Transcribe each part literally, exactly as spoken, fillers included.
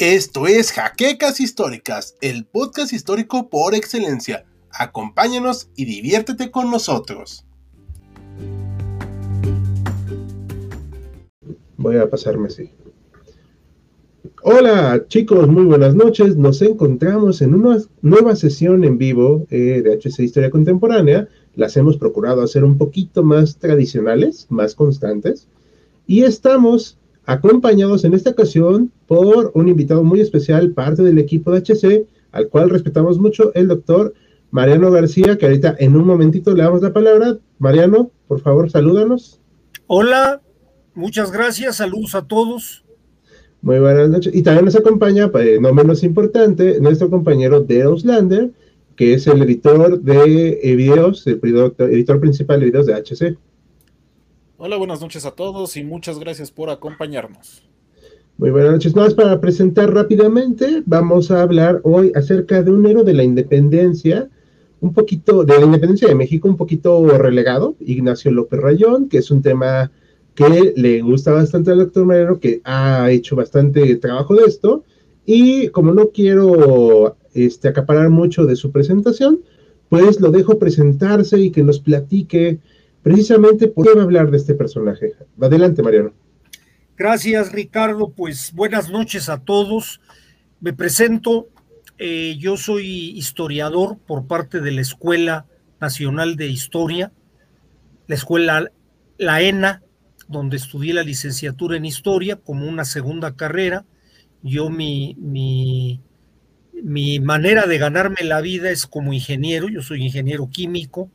Esto es Jaquecas Históricas, el podcast histórico por excelencia. Acompáñanos y diviértete con nosotros. Voy a pasarme así. Hola chicos, muy buenas noches. Nos encontramos en una nueva sesión en vivo eh, de H C Historia Contemporánea. Las hemos procurado hacer un poquito más tradicionales, más constantes. Y estamos acompañados en esta ocasión por un invitado muy especial, parte del equipo de H C, al cual respetamos mucho, el doctor Mariano García, que ahorita en un momentito le damos la palabra. Mariano, por favor, salúdanos. Hola, muchas gracias, saludos a todos. Muy buenas noches. Y también nos acompaña, pues, no menos importante, nuestro compañero De Oslander, que es el editor de videos, el editor principal de videos de H C. Hola, buenas noches a todos y muchas gracias por acompañarnos. Muy buenas noches. Nada más para presentar rápidamente, vamos a hablar hoy acerca de un héroe de la independencia, un poquito de la independencia de México, un poquito relegado, Ignacio López Rayón, que es un tema que le gusta bastante al doctor Mariano, que ha hecho bastante trabajo de esto, y como no quiero este, acaparar mucho de su presentación, pues lo dejo presentarse y que nos platique precisamente por qué va a hablar de este personaje. Adelante, Mariano. Gracias, Ricardo. Pues buenas noches a todos. Me presento, eh, yo soy historiador por parte de la Escuela Nacional de Historia, la Escuela, la ENA, donde estudié la licenciatura en Historia como una segunda carrera. Yo mi, mi, mi manera de ganarme la vida es como ingeniero. Yo soy ingeniero químico.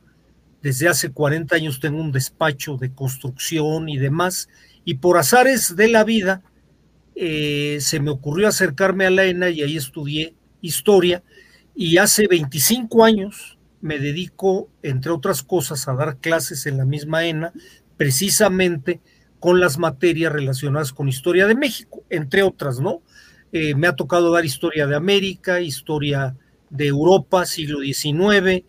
Desde hace cuarenta años tengo un despacho de construcción y demás, y por azares de la vida eh, se me ocurrió acercarme a la ENA y ahí estudié historia, y hace veinticinco años me dedico, entre otras cosas, a dar clases en la misma ENA, precisamente con las materias relacionadas con historia de México, entre otras, ¿no? Eh, me ha tocado dar historia de América, historia de Europa, siglo diecinueve,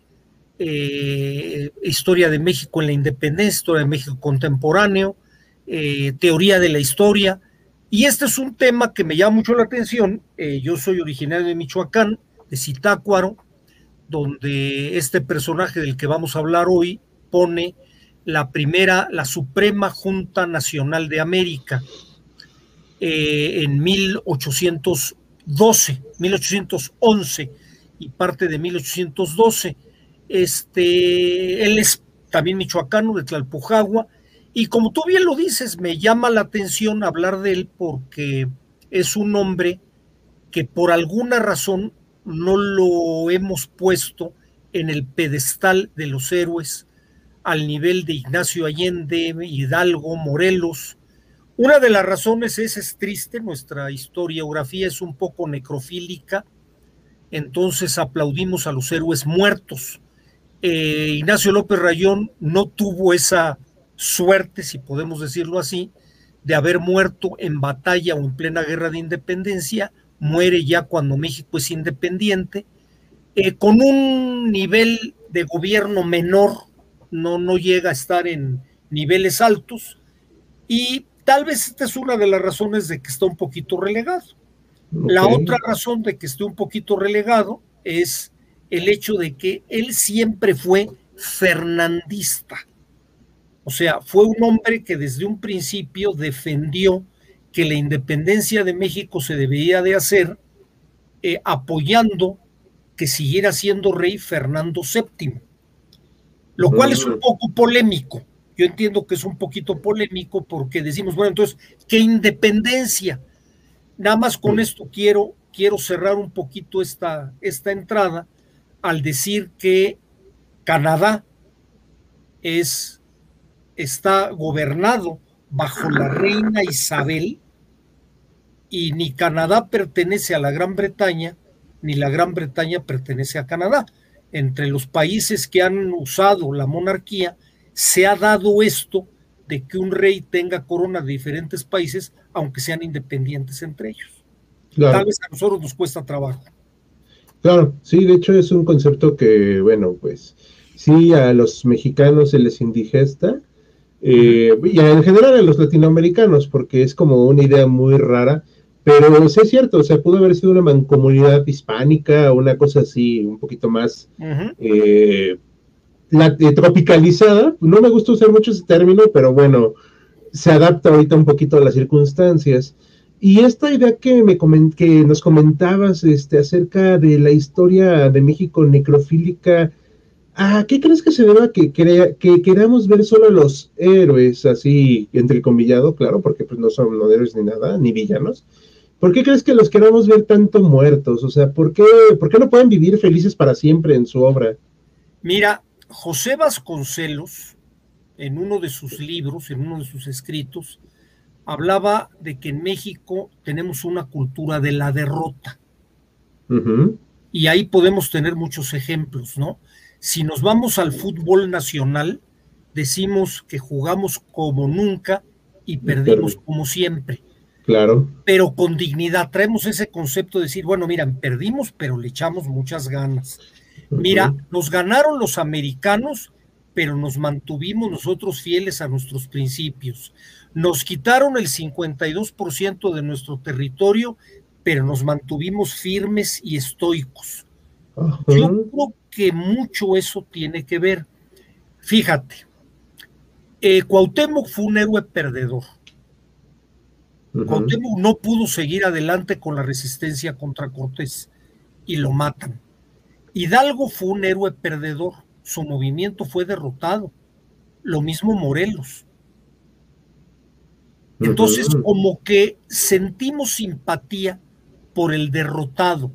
Eh, historia de México en la independencia, historia de México contemporáneo, eh, teoría de la historia, y este es un tema que me llama mucho la atención. Eh, yo soy originario de Michoacán, de Zitácuaro, donde este personaje del que vamos a hablar hoy pone la primera, la Suprema Junta Nacional de América eh, en mil ochocientos doce, mil ochocientos once y parte de mil ochocientos doce. Este, él es también michoacano, de Tlalpujahua, y como tú bien lo dices, me llama la atención hablar de él porque es un hombre que por alguna razón no lo hemos puesto en el pedestal de los héroes al nivel de Ignacio Allende, Hidalgo, Morelos. Una de las razones es, es triste, nuestra historiografía es un poco necrofílica, entonces aplaudimos a los héroes muertos. Eh, Ignacio López Rayón no tuvo esa suerte, si podemos decirlo así, de haber muerto en batalla o en plena guerra de independencia. Muere ya cuando México es independiente, eh, con un nivel de gobierno menor, no, no llega a estar en niveles altos, y tal vez esta es una de las razones de que está un poquito relegado. Okay. La otra razón de que esté un poquito relegado es el hecho de que él siempre fue fernandista, o sea, fue un hombre que desde un principio defendió que la independencia de México se debía de hacer eh, apoyando que siguiera siendo rey Fernando séptimo, lo cual es un poco polémico. Yo entiendo que es un poquito polémico porque decimos, bueno, entonces, ¿qué independencia? Nada más con esto quiero, quiero cerrar un poquito esta, esta entrada al decir que Canadá es, está gobernado bajo la reina Isabel, y ni Canadá pertenece a la Gran Bretaña, ni la Gran Bretaña pertenece a Canadá. Entre los países que han usado la monarquía, se ha dado esto de que un rey tenga corona de diferentes países, aunque sean independientes entre ellos. Claro. Tal vez a nosotros nos cuesta trabajo. Claro, sí, de hecho es un concepto que, bueno, pues, sí, a los mexicanos se les indigesta, eh, y en general a los latinoamericanos, porque es como una idea muy rara Pero sí es cierto, o sea, pudo haber sido una mancomunidad hispánica, una cosa así, un poquito más uh-huh. eh, la, eh, tropicalizada. No me gusta usar mucho ese término, pero bueno, se adapta ahorita un poquito a las circunstancias. Y esta idea que, me coment- que nos comentabas este, acerca de la historia de México necrofílica, ¿a qué crees que se deba que, que, que queramos ver solo los héroes, así, entrecomillado, claro, porque pues no son no héroes ni nada, ni villanos? ¿Por qué crees que los queramos ver tanto muertos? O sea, ¿por qué, ¿por qué no pueden vivir felices para siempre en su obra? Mira, José Vasconcelos, en uno de sus libros, en uno de sus escritos, hablaba de que en México tenemos una cultura de la derrota. Uh-huh. Y ahí podemos tener muchos ejemplos, ¿no? Si nos vamos al fútbol nacional, decimos que jugamos como nunca y perdimos claro. como siempre. Claro. Pero con dignidad, traemos ese concepto de decir, bueno, mira, perdimos, pero le echamos muchas ganas. Uh-huh. Mira, nos ganaron los americanos, pero nos mantuvimos nosotros fieles a nuestros principios. Nos quitaron el cincuenta y dos por ciento de nuestro territorio, pero nos mantuvimos firmes y estoicos. Uh-huh. Yo creo que mucho eso tiene que ver. Fíjate, eh, Cuauhtémoc fue un héroe perdedor. Uh-huh. Cuauhtémoc no pudo seguir adelante con la resistencia contra Cortés y lo matan. Hidalgo fue un héroe perdedor, su movimiento fue derrotado, lo mismo Morelos. Entonces, uh-huh. como que sentimos simpatía por el derrotado.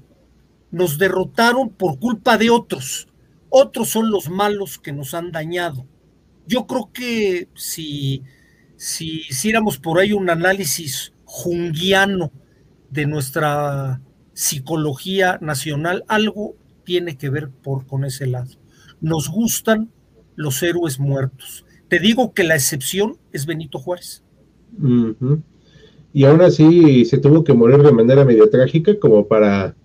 Nos derrotaron por culpa de otros. Otros son los malos que nos han dañado. Yo creo que si, si hiciéramos por ahí un análisis junguiano de nuestra psicología nacional, algo tiene que ver por, con ese lado. Nos gustan los héroes muertos. Te digo que la excepción es Benito Juárez. Uh-huh. Y aún así se tuvo que morir de manera medio trágica como para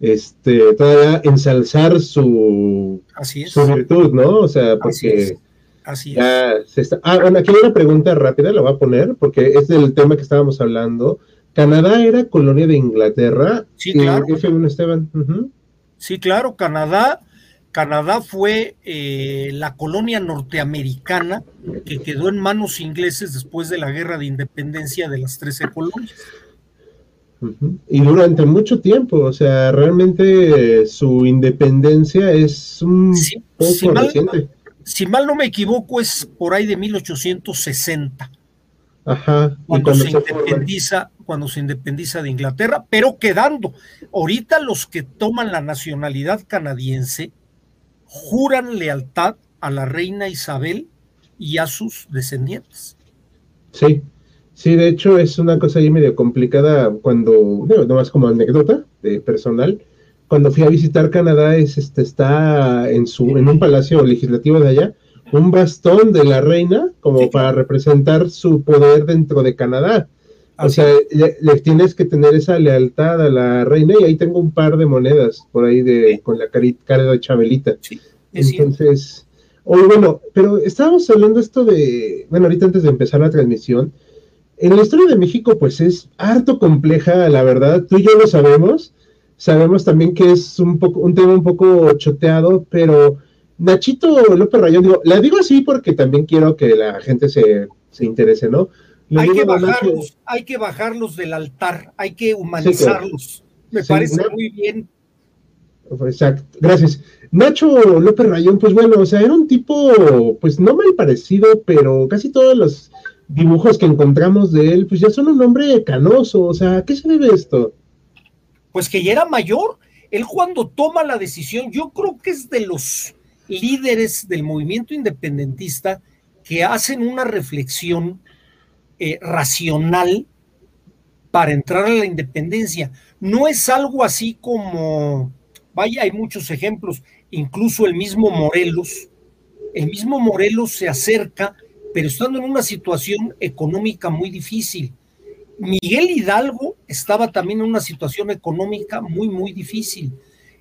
este todavía ensalzar su, así es. su virtud, ¿no? O sea, porque así es. Así ya es. Se está... Ah, bueno, aquí hay una pregunta rápida, la voy a poner, porque es del tema que estábamos hablando. ¿Canadá era colonia de Inglaterra? Sí, claro. F uno, Esteban. Uh-huh. Sí, claro, Canadá... Canadá fue eh, la colonia norteamericana que quedó en manos ingleses después de la Guerra de Independencia de las trece colonias. Uh-huh. Y durante mucho tiempo, o sea, realmente eh, su independencia es un sí, poco si mal, reciente. Si mal no me equivoco, es por ahí de mil ochocientos sesenta. Ajá. Cuando se independiza, cuando se independiza de Inglaterra, pero quedando. Ahorita los que toman la nacionalidad canadiense juran lealtad a la reina Isabel y a sus descendientes. Sí, sí, de hecho es una cosa ahí medio complicada cuando, nomás como anécdota de personal, cuando fui a visitar Canadá, es, este, está en, su, en un palacio legislativo de allá, un bastón de la reina como sí. para representar su poder dentro de Canadá. O Así. sea, le, le tienes que tener esa lealtad a la reina, y ahí tengo un par de monedas por ahí de sí. con la cari- cara de Chabelita. Sí, entonces, o oh, bueno, pero estábamos hablando esto de, bueno, ahorita antes de empezar la transmisión, en la historia de México pues es harto compleja, la verdad, tú y yo lo sabemos, sabemos también que es un poco un tema un poco choteado, pero Nachito López Rayón, digo, la digo así porque también quiero que la gente se, se interese, ¿no? Hay que, bajarlos, hay que bajarlos del altar, hay que humanizarlos. Sí, claro. Me sí, parece no, muy bien. Exacto, gracias. Nacho López Rayón, pues bueno, o sea, era un tipo, pues no mal parecido, pero casi todos los dibujos que encontramos de él, pues ya son un hombre canoso. O sea, ¿a qué se debe esto? Pues que ya era mayor. Él cuando toma la decisión, yo creo que es de los líderes del movimiento independentista que hacen una reflexión Eh, racional para entrar a la independencia. No es algo así como, vaya, hay muchos ejemplos, incluso el mismo Morelos, el mismo Morelos se acerca, pero estando en una situación económica muy difícil. Miguel Hidalgo estaba también en una situación económica muy, muy difícil.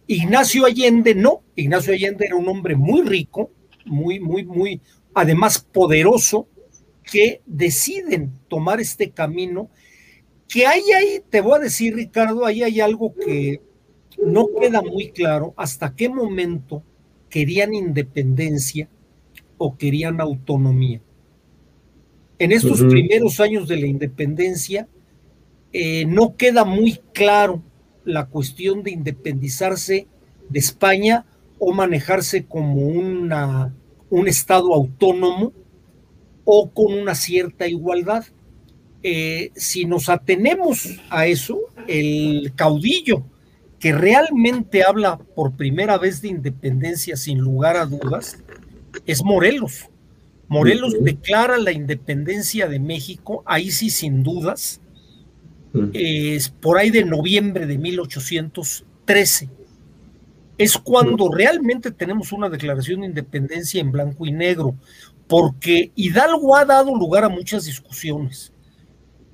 Ignacio Allende, no, Ignacio Allende era un hombre muy rico, muy, muy, muy, además poderoso, que deciden tomar este camino Que ahí, ahí, te voy a decir, Ricardo, ahí hay algo que no queda muy claro hasta qué momento querían independencia o querían autonomía. En estos uh-huh. primeros años de la independencia eh, no queda muy claro la cuestión de independizarse de España o manejarse como una, un estado autónomo o con una cierta igualdad. Eh, si nos atenemos a eso, el caudillo que realmente habla por primera vez de independencia sin lugar a dudas es Morelos. Morelos uh-huh. declara la independencia de México, ahí sí sin dudas, uh-huh. es por ahí de noviembre de mil ochocientos trece. Es cuando uh-huh. realmente tenemos una declaración de independencia en blanco y negro, porque Hidalgo ha dado lugar a muchas discusiones.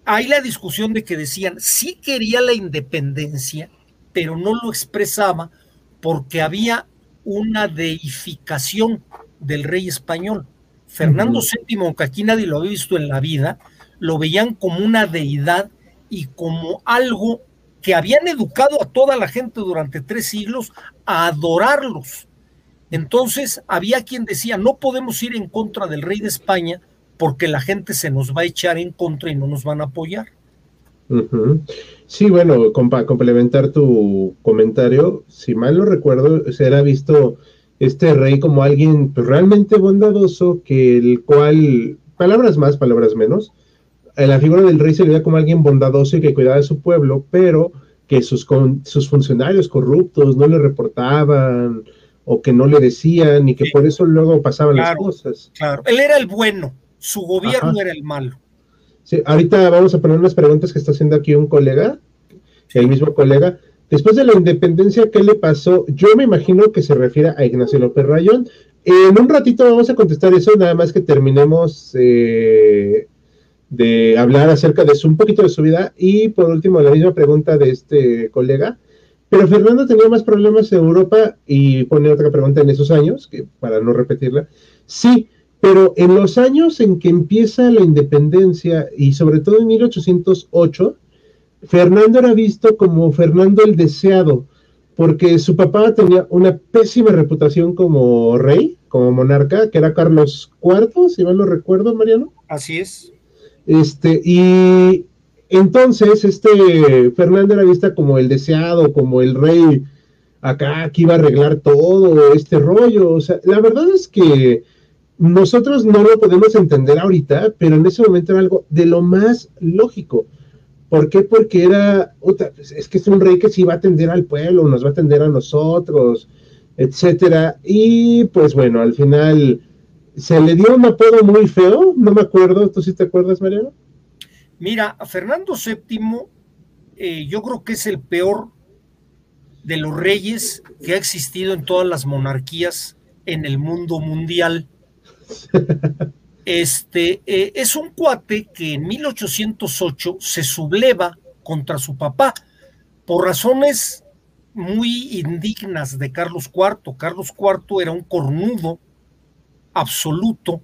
Hay la discusión de que decían, sí quería la independencia, pero no lo expresaba porque había una deificación del rey español. Fernando séptimo, aunque aquí nadie lo había visto en la vida, lo veían como una deidad y como algo que habían educado a toda la gente durante tres siglos a adorarlos. Entonces había quien decía, no podemos ir en contra del rey de España porque la gente se nos va a echar en contra y no nos van a apoyar. Uh-huh. Sí, bueno, para complementar tu comentario, si mal no recuerdo, será visto este rey como alguien realmente bondadoso, que el cual, palabras más, palabras menos, la figura del rey se veía como alguien bondadoso y que cuidaba de su pueblo, pero que sus, con, sus funcionarios corruptos no le reportaban, o que no le decían, y que sí. por eso luego pasaban claro, las cosas. Claro, él era el bueno. Su gobierno Ajá. era el malo. Sí, ahorita vamos a poner unas preguntas que está haciendo aquí un colega, sí. el mismo colega. Después de la independencia, ¿qué le pasó? Yo me imagino que se refiere a Ignacio López Rayón. En un ratito vamos a contestar eso, nada más que terminemos eh, de hablar acerca de su, un poquito de su vida. Y por último, la misma pregunta de este colega. Pero Fernando tenía más problemas en Europa y pone otra pregunta en esos años, que para no repetirla. Sí. Pero en los años en que empieza la independencia, y sobre todo en mil ochocientos ocho, Fernando era visto como Fernando el Deseado, porque su papá tenía una pésima reputación como rey, como monarca, que era Carlos cuarto, si mal lo recuerdo, Mariano. Así es. Este, y entonces este Fernando era visto como el Deseado, como el rey acá que iba a arreglar todo este rollo. O sea, la verdad es que nosotros no lo podemos entender ahorita, pero en ese momento era algo de lo más lógico. ¿Por qué? Porque era, es que es un rey que sí va a atender al pueblo, nos va a atender a nosotros, etcétera. Y pues bueno, al final se le dio un apodo muy feo, no me acuerdo, ¿tú sí te acuerdas, Mariano? Mira, Fernando séptimo eh, yo creo que es el peor de los reyes que ha existido en todas las monarquías en el mundo mundial. Este eh, es un cuate que en mil ochocientos ocho se subleva contra su papá por razones muy indignas de Carlos cuarto. Carlos cuarto era un cornudo absoluto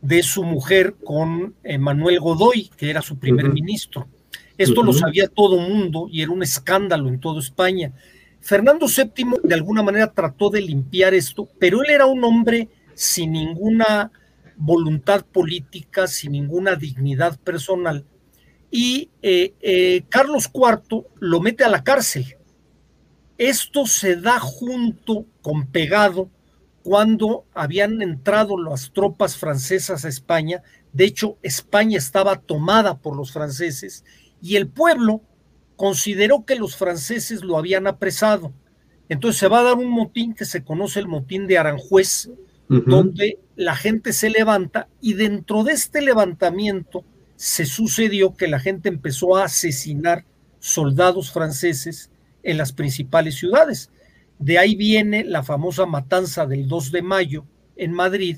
de su mujer con eh, Manuel Godoy, que era su primer uh-huh. ministro. Esto uh-huh. lo sabía todo mundo y era un escándalo en toda España. Fernando séptimo de alguna manera trató de limpiar esto, pero él era un hombre sin ninguna voluntad política, sin ninguna dignidad personal, y eh, eh, Carlos cuarto lo mete a la cárcel. Esto se da junto con pegado cuando habían entrado las tropas francesas a España. De hecho, España estaba tomada por los franceses y el pueblo consideró que los franceses lo habían apresado. Entonces se va a dar un motín que se conoce el motín de Aranjuez, Uh-huh. donde la gente se levanta, y dentro de este levantamiento se sucedió que la gente empezó a asesinar soldados franceses en las principales ciudades. De ahí viene la famosa matanza del dos de mayo en Madrid,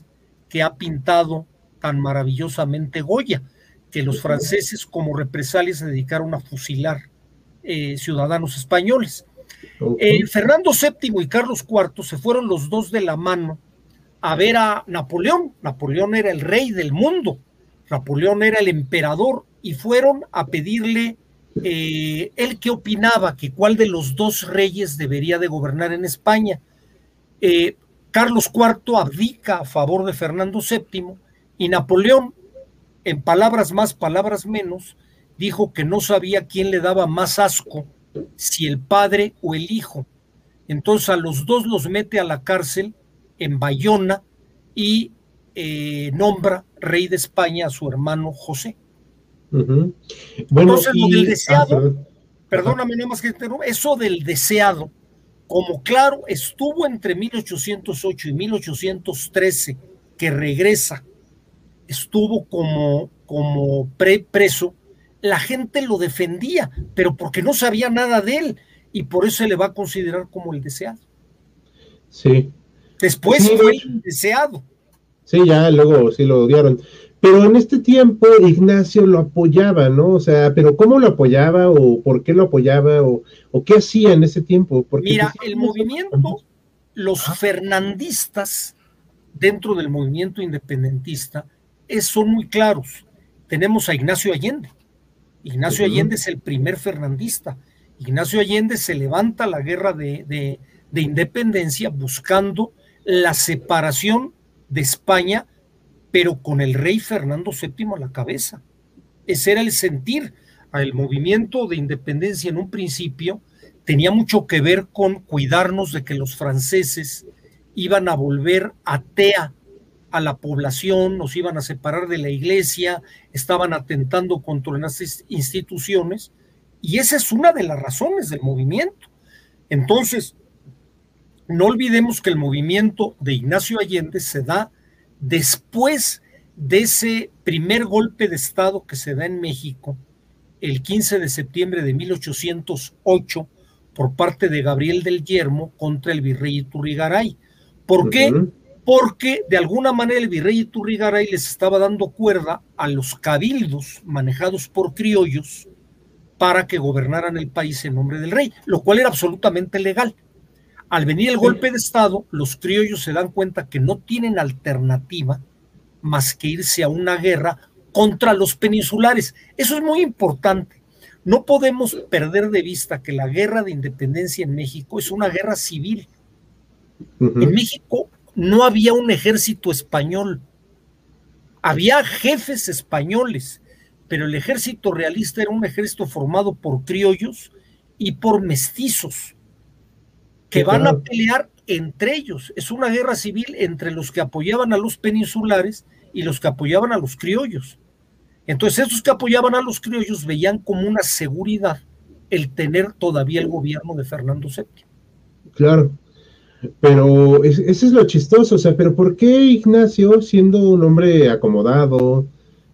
que ha pintado tan maravillosamente Goya, que los franceses como represalias se dedicaron a fusilar eh, ciudadanos españoles. Uh-huh. eh, Fernando séptimo y Carlos cuarto se fueron los dos de la mano a ver a Napoleón. Napoleón era el rey del mundo, Napoleón era el emperador, y fueron a pedirle eh, el que opinaba que cuál de los dos reyes debería de gobernar en España. Eh, Carlos cuarto abdica a favor de Fernando séptimo y Napoleón, en palabras más, palabras menos, dijo que no sabía quién le daba más asco, si el padre o el hijo. Entonces a los dos los mete a la cárcel en Bayona y eh, nombra rey de España a su hermano José. Uh-huh. Bueno, entonces y... lo del deseado, ah, pero... perdóname, nada más que interrumpa, eso del deseado, como claro, estuvo entre mil ochocientos ocho y mil ochocientos trece, que regresa, estuvo como, como pre preso, la gente lo defendía, pero porque no sabía nada de él, y por eso se le va a considerar como el deseado. Sí. Después sí, fue el deseado. Sí, ya luego sí lo odiaron. Pero en este tiempo Ignacio lo apoyaba, ¿no? O sea, pero ¿cómo lo apoyaba o por qué lo apoyaba o, o qué hacía en ese tiempo? Porque mira, el movimiento, los ah. fernandistas dentro del movimiento independentista, son muy claros. Tenemos a Ignacio Allende. Ignacio uh-huh. Allende es el primer fernandista. Ignacio Allende se levanta a la guerra de, de, de independencia buscando la separación de España, pero con el rey Fernando séptimo a la cabeza. Ese era el sentir. El movimiento de independencia en un principio tenía mucho que ver con cuidarnos de que los franceses iban a volver atea a la población, nos iban a separar de la iglesia, estaban atentando contra las instituciones, y esa es una de las razones del movimiento. Entonces, no olvidemos que el movimiento de Ignacio Allende se da después de ese primer golpe de Estado que se da en México, el quince de septiembre de mil ochocientos ocho, por parte de Gabriel del Yermo contra el virrey Iturrigaray. ¿Por qué? Uh-huh. Porque de alguna manera el virrey Iturrigaray les estaba dando cuerda a los cabildos manejados por criollos para que gobernaran el país en nombre del rey, lo cual era absolutamente legal. Al venir el golpe de Estado, los criollos se dan cuenta que no tienen alternativa más que irse a una guerra contra los peninsulares. Eso es muy importante. No podemos perder de vista que la guerra de independencia en México es una guerra civil. Uh-huh. En México no había un ejército español, había jefes españoles, pero el ejército realista era un ejército formado por criollos y por mestizos que van a pelear entre ellos. Es una guerra civil entre los que apoyaban a los peninsulares y los que apoyaban a los criollos. Entonces esos que apoyaban a los criollos veían como una seguridad el tener todavía el gobierno de Fernando séptimo. Claro. Pero eso es lo chistoso, o sea, pero ¿por qué Ignacio, siendo un hombre acomodado,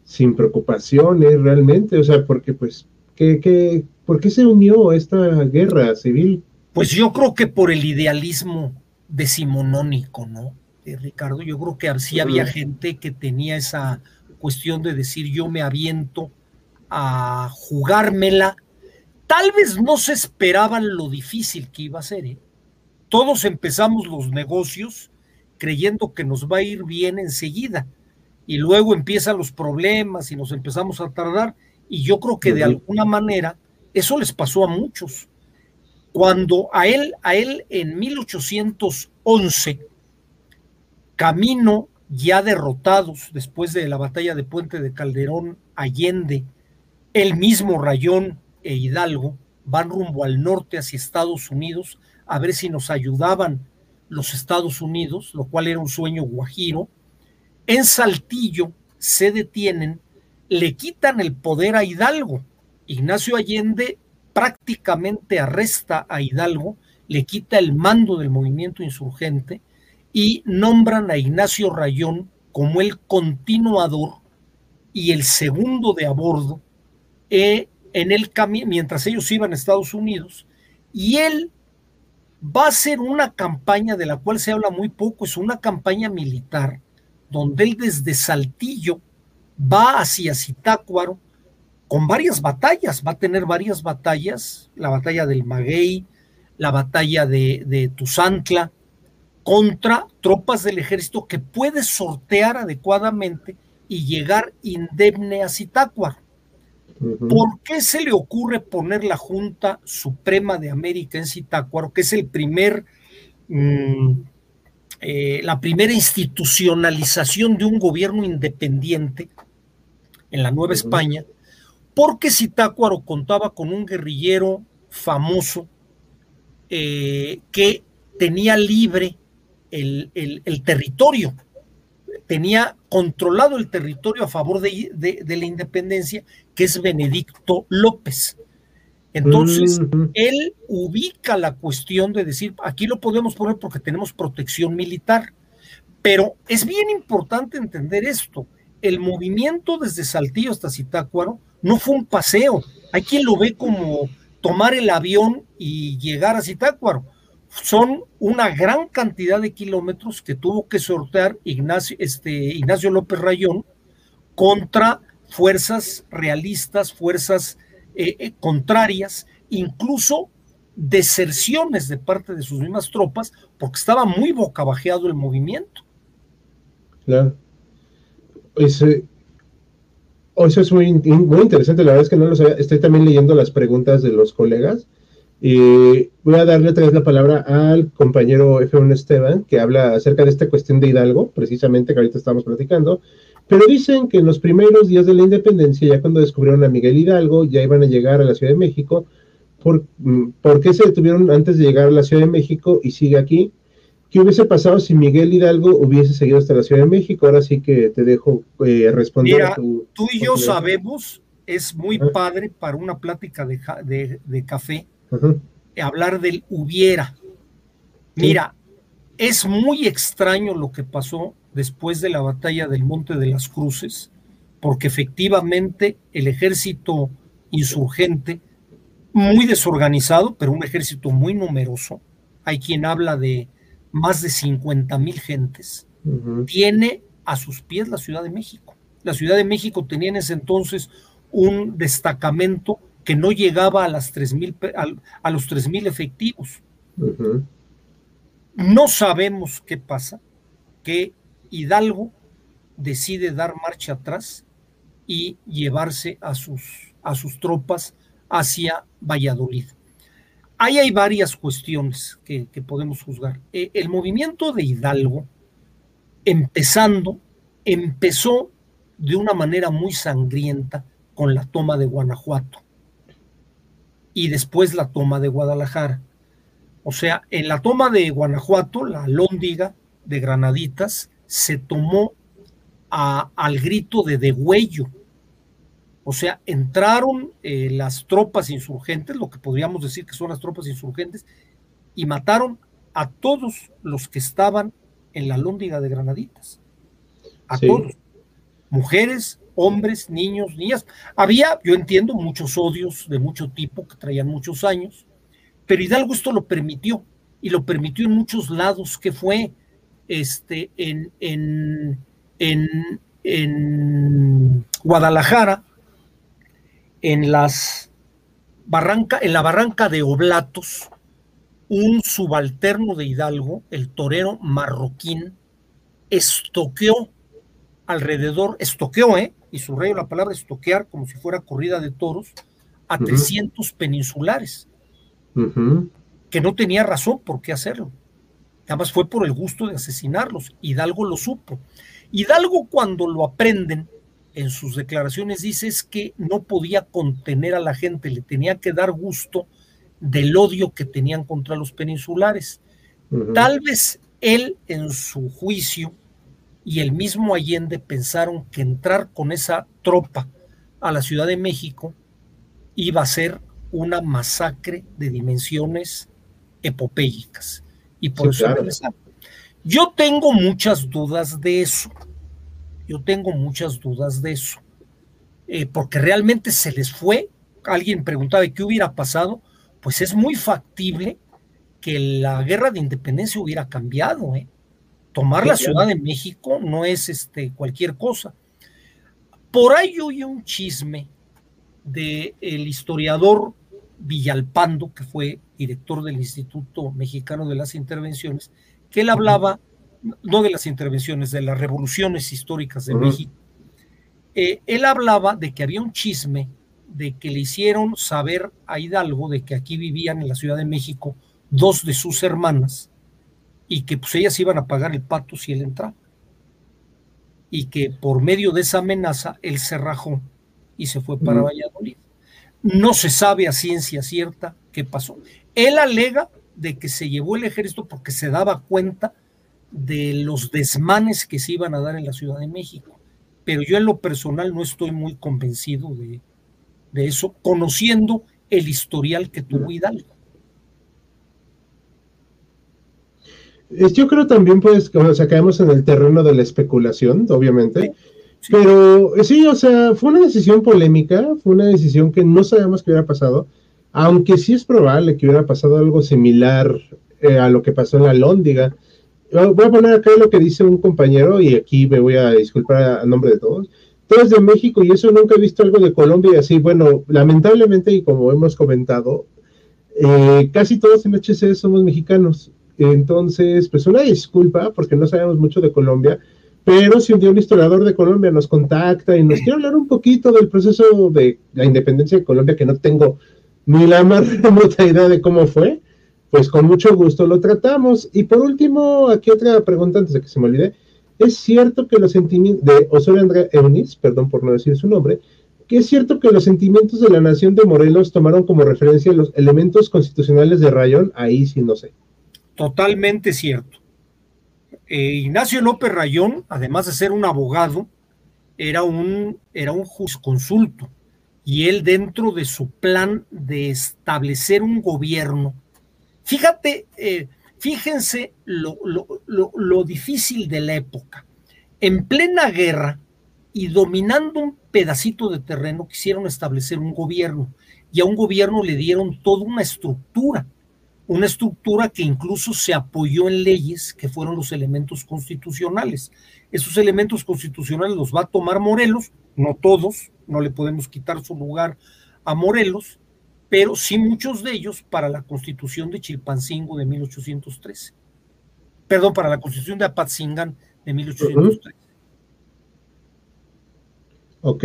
sin preocupaciones realmente? O sea, porque pues, ¿qué, qué, ¿por qué se unió a esta guerra civil? Pues yo creo que por el idealismo decimonónico, ¿no? Eh, Ricardo, yo creo que sí había gente que tenía esa cuestión de decir yo me aviento a jugármela. Tal vez no se esperaban lo difícil que iba a ser, ¿eh? Todos empezamos los negocios creyendo que nos va a ir bien enseguida y luego empiezan los problemas y nos empezamos a tardar, y yo creo que de alguna manera eso les pasó a muchos. Cuando a él, a él en mil ochocientos once, camino ya derrotados después de la batalla de Puente de Calderón, Allende, el mismo Rayón e Hidalgo van rumbo al norte hacia Estados Unidos, a ver si nos ayudaban los Estados Unidos, lo cual era un sueño guajiro. En Saltillo se detienen, le quitan el poder a Hidalgo. Ignacio Allende prácticamente arresta a Hidalgo, le quita el mando del movimiento insurgente y nombran a Ignacio Rayón como el continuador y el segundo de a bordo eh, en el camino, mientras ellos iban a Estados Unidos, y él va a ser una campaña de la cual se habla muy poco, es una campaña militar, donde él desde Saltillo va hacia Zitácuaro con varias batallas, va a tener varias batallas, la batalla del Maguey, la batalla de, de Tuzantla, contra tropas del ejército que puede sortear adecuadamente y llegar indemne a Zitácuaro. Uh-huh. ¿Por qué se le ocurre poner la Junta Suprema de América en Zitácuaro, que es el primer, mm, eh, la primera institucionalización de un gobierno independiente en la Nueva uh-huh. España? Porque Zitácuaro contaba con un guerrillero famoso eh, que tenía libre el, el, el territorio, tenía controlado el territorio a favor de, de, de la independencia, que es Benedicto López. Entonces, mm-hmm. él ubica la cuestión de decir, aquí lo podemos poner porque tenemos protección militar. Pero es bien importante entender esto. El movimiento desde Saltillo hasta Zitácuaro no fue un paseo. Hay quien lo ve como tomar el avión y llegar a Zitácuaro. Son una gran cantidad de kilómetros que tuvo que sortear Ignacio, este, Ignacio López Rayón contra fuerzas realistas, fuerzas eh, eh, contrarias, incluso deserciones de parte de sus mismas tropas, porque estaba muy bocabajeado el movimiento. Claro. Eso, eso es muy, muy interesante, la verdad es que no lo sabía. Estoy también leyendo las preguntas de los colegas. Eh, voy a darle otra vez la palabra al compañero F uno Esteban, que habla acerca de esta cuestión de Hidalgo, precisamente, que ahorita estamos platicando, pero dicen que en los primeros días de la independencia, ya cuando descubrieron a Miguel Hidalgo, ya iban a llegar a la Ciudad de México. ¿Por, por qué se detuvieron antes de llegar a la Ciudad de México y sigue aquí? ¿Qué hubiese pasado si Miguel Hidalgo hubiese seguido hasta la Ciudad de México? Ahora sí que te dejo eh, responder. Mira, a tu, tú y yo tu... sabemos, es muy ah. padre para una plática de, de, de café. Uh-huh. Hablar del hubiera. Mira, sí. es muy extraño lo que pasó después de la batalla del Monte de las Cruces, porque efectivamente el ejército insurgente, muy desorganizado, pero un ejército muy numeroso, hay quien habla de más de cincuenta mil gentes, uh-huh. tiene a sus pies la Ciudad de México. La Ciudad de México tenía en ese entonces un destacamento que no llegaba a, las tres mil, a los tres mil efectivos. Uh-huh. No sabemos qué pasa, que Hidalgo decide dar marcha atrás y llevarse a sus, a sus tropas hacia Valladolid. Ahí hay varias cuestiones que, que podemos juzgar. El movimiento de Hidalgo, empezando, empezó de una manera muy sangrienta con la toma de Guanajuato. Y después la toma de Guadalajara. O sea, en la toma de Guanajuato, la Alhóndiga de Granaditas, se tomó a, al grito de degüello. O sea, entraron eh, las tropas insurgentes, lo que podríamos decir que son las tropas insurgentes, y mataron a todos los que estaban en la Alhóndiga de Granaditas. A sí. todos. Mujeres, hombres, niños, niñas. Había, yo entiendo, muchos odios de mucho tipo que traían muchos años, pero Hidalgo esto lo permitió, y lo permitió en muchos lados, que fue este, en, en, en, en Guadalajara, en, las barranca, en la barranca de Oblatos, un subalterno de Hidalgo, el torero marroquín, estoqueó alrededor, estoqueó, ¿eh? y subrayo la palabra estoquear como si fuera corrida de toros, a uh-huh. trescientos peninsulares, uh-huh. que no tenía razón por qué hacerlo. Además fue por el gusto de asesinarlos. Hidalgo lo supo. Hidalgo, cuando lo aprenden, en sus declaraciones dice es que no podía contener a la gente, le tenía que dar gusto del odio que tenían contra los peninsulares. Uh-huh. Tal vez él, en su juicio, y el mismo Allende pensaron que entrar con esa tropa a la Ciudad de México iba a ser una masacre de dimensiones epopélicas. Y por sí, eso claro. yo tengo muchas dudas de eso. Yo tengo muchas dudas de eso. Eh, porque realmente se les fue. Alguien preguntaba de qué hubiera pasado. Pues es muy factible que la guerra de independencia hubiera cambiado, ¿eh? Tomar la Ciudad de México no es este, cualquier cosa. Por ahí oí un chisme del historiador Villalpando, que fue director del Instituto Mexicano de las Intervenciones, que él hablaba, uh-huh. no de las intervenciones, de las revoluciones históricas de uh-huh. México. Eh, él hablaba de que había un chisme de que le hicieron saber a Hidalgo de que aquí vivían en la Ciudad de México dos de sus hermanas y que pues ellas iban a pagar el pato si él entraba. Y que por medio de esa amenaza él se rajó y se fue para mm. Valladolid. No se sabe a ciencia cierta qué pasó. Él alega de que se llevó el ejército porque se daba cuenta de los desmanes que se iban a dar en la Ciudad de México. Pero yo en lo personal no estoy muy convencido de, de eso, conociendo el historial que tuvo Hidalgo. Yo creo también, pues, que, o sea, caemos en el terreno de la especulación, obviamente, sí, sí. Pero sí, o sea, fue una decisión polémica, fue una decisión que no sabemos qué hubiera pasado, aunque sí es probable que hubiera pasado algo similar eh, a lo que pasó en la Alhóndiga. Voy a poner acá lo que dice un compañero, y aquí me voy a disculpar a nombre de todos. Todo es de México, y eso nunca he visto algo de Colombia, y así, bueno, lamentablemente, y como hemos comentado, eh, casi todos en H C somos mexicanos. Entonces, pues una disculpa porque no sabemos mucho de Colombia, pero si un día un historiador de Colombia nos contacta y nos quiere hablar un poquito del proceso de la independencia de Colombia, que no tengo ni la más remota idea de cómo fue, pues con mucho gusto lo tratamos. Y por último, aquí otra pregunta antes de que se me olvide. ¿Es cierto que los sentimientos de Osorio Andrea Eunice, perdón por no decir su nombre, que es cierto que los sentimientos de la nación de Morelos tomaron como referencia los elementos constitucionales de Rayón? Ahí sí no sé. Totalmente cierto. Eh, Ignacio López Rayón, además de ser un abogado, era un, era un jurisconsulto, y él dentro de su plan de establecer un gobierno, fíjate, eh, fíjense lo, lo, lo, lo difícil de la época, en plena guerra y dominando un pedacito de terreno quisieron establecer un gobierno, y a un gobierno le dieron toda una estructura, una estructura que incluso se apoyó en leyes que fueron los elementos constitucionales. Esos elementos constitucionales los va a tomar Morelos, no todos, no le podemos quitar su lugar a Morelos, pero sí muchos de ellos para la Constitución de Chilpancingo de mil ochocientos trece. Perdón, para la Constitución de Apatzingán de mil ochocientos trece. Ok.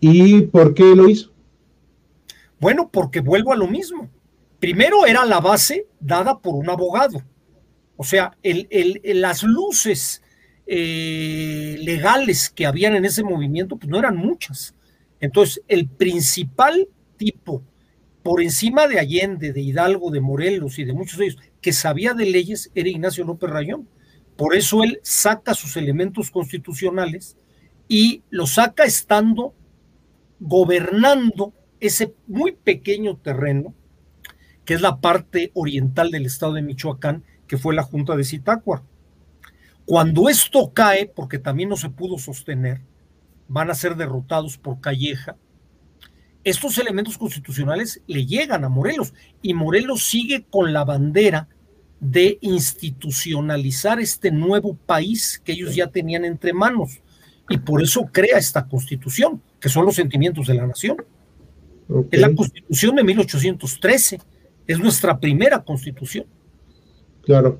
¿Y por qué lo hizo? Bueno, porque vuelvo a lo mismo. Primero era la base dada por un abogado, o sea, el, el, el, las luces eh, legales que habían en ese movimiento pues no eran muchas. Entonces el principal tipo, por encima de Allende, de Hidalgo, de Morelos y de muchos de ellos, que sabía de leyes era Ignacio López Rayón. Por eso él saca sus elementos constitucionales y los saca estando gobernando ese muy pequeño terreno que es la parte oriental del estado de Michoacán, que fue la Junta de Zitácuaro. Cuando esto cae, porque también no se pudo sostener, van a ser derrotados por Calleja, estos elementos constitucionales le llegan a Morelos, y Morelos sigue con la bandera de institucionalizar este nuevo país que ellos ya tenían entre manos, y por eso crea esta constitución, que son los sentimientos de la nación. Okay. Es la constitución de mil ochocientos trece, es nuestra primera constitución. Claro.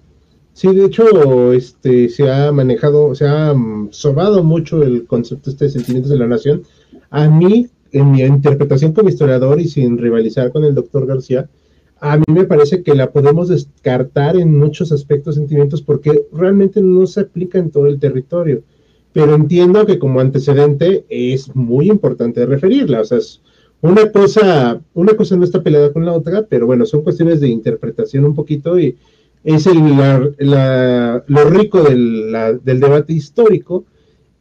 Sí, de hecho, este se ha manejado, se ha sobado mucho el concepto este de sentimientos de la nación. A mí, en mi interpretación como historiador y sin rivalizar con el doctor García, a mí me parece que la podemos descartar en muchos aspectos, sentimientos, porque realmente no se aplica en todo el territorio. Pero entiendo que como antecedente es muy importante referirla, o sea, es Una cosa, una cosa no está peleada con la otra, pero bueno, son cuestiones de interpretación un poquito, y es el, la, la, lo rico del, la, del debate histórico.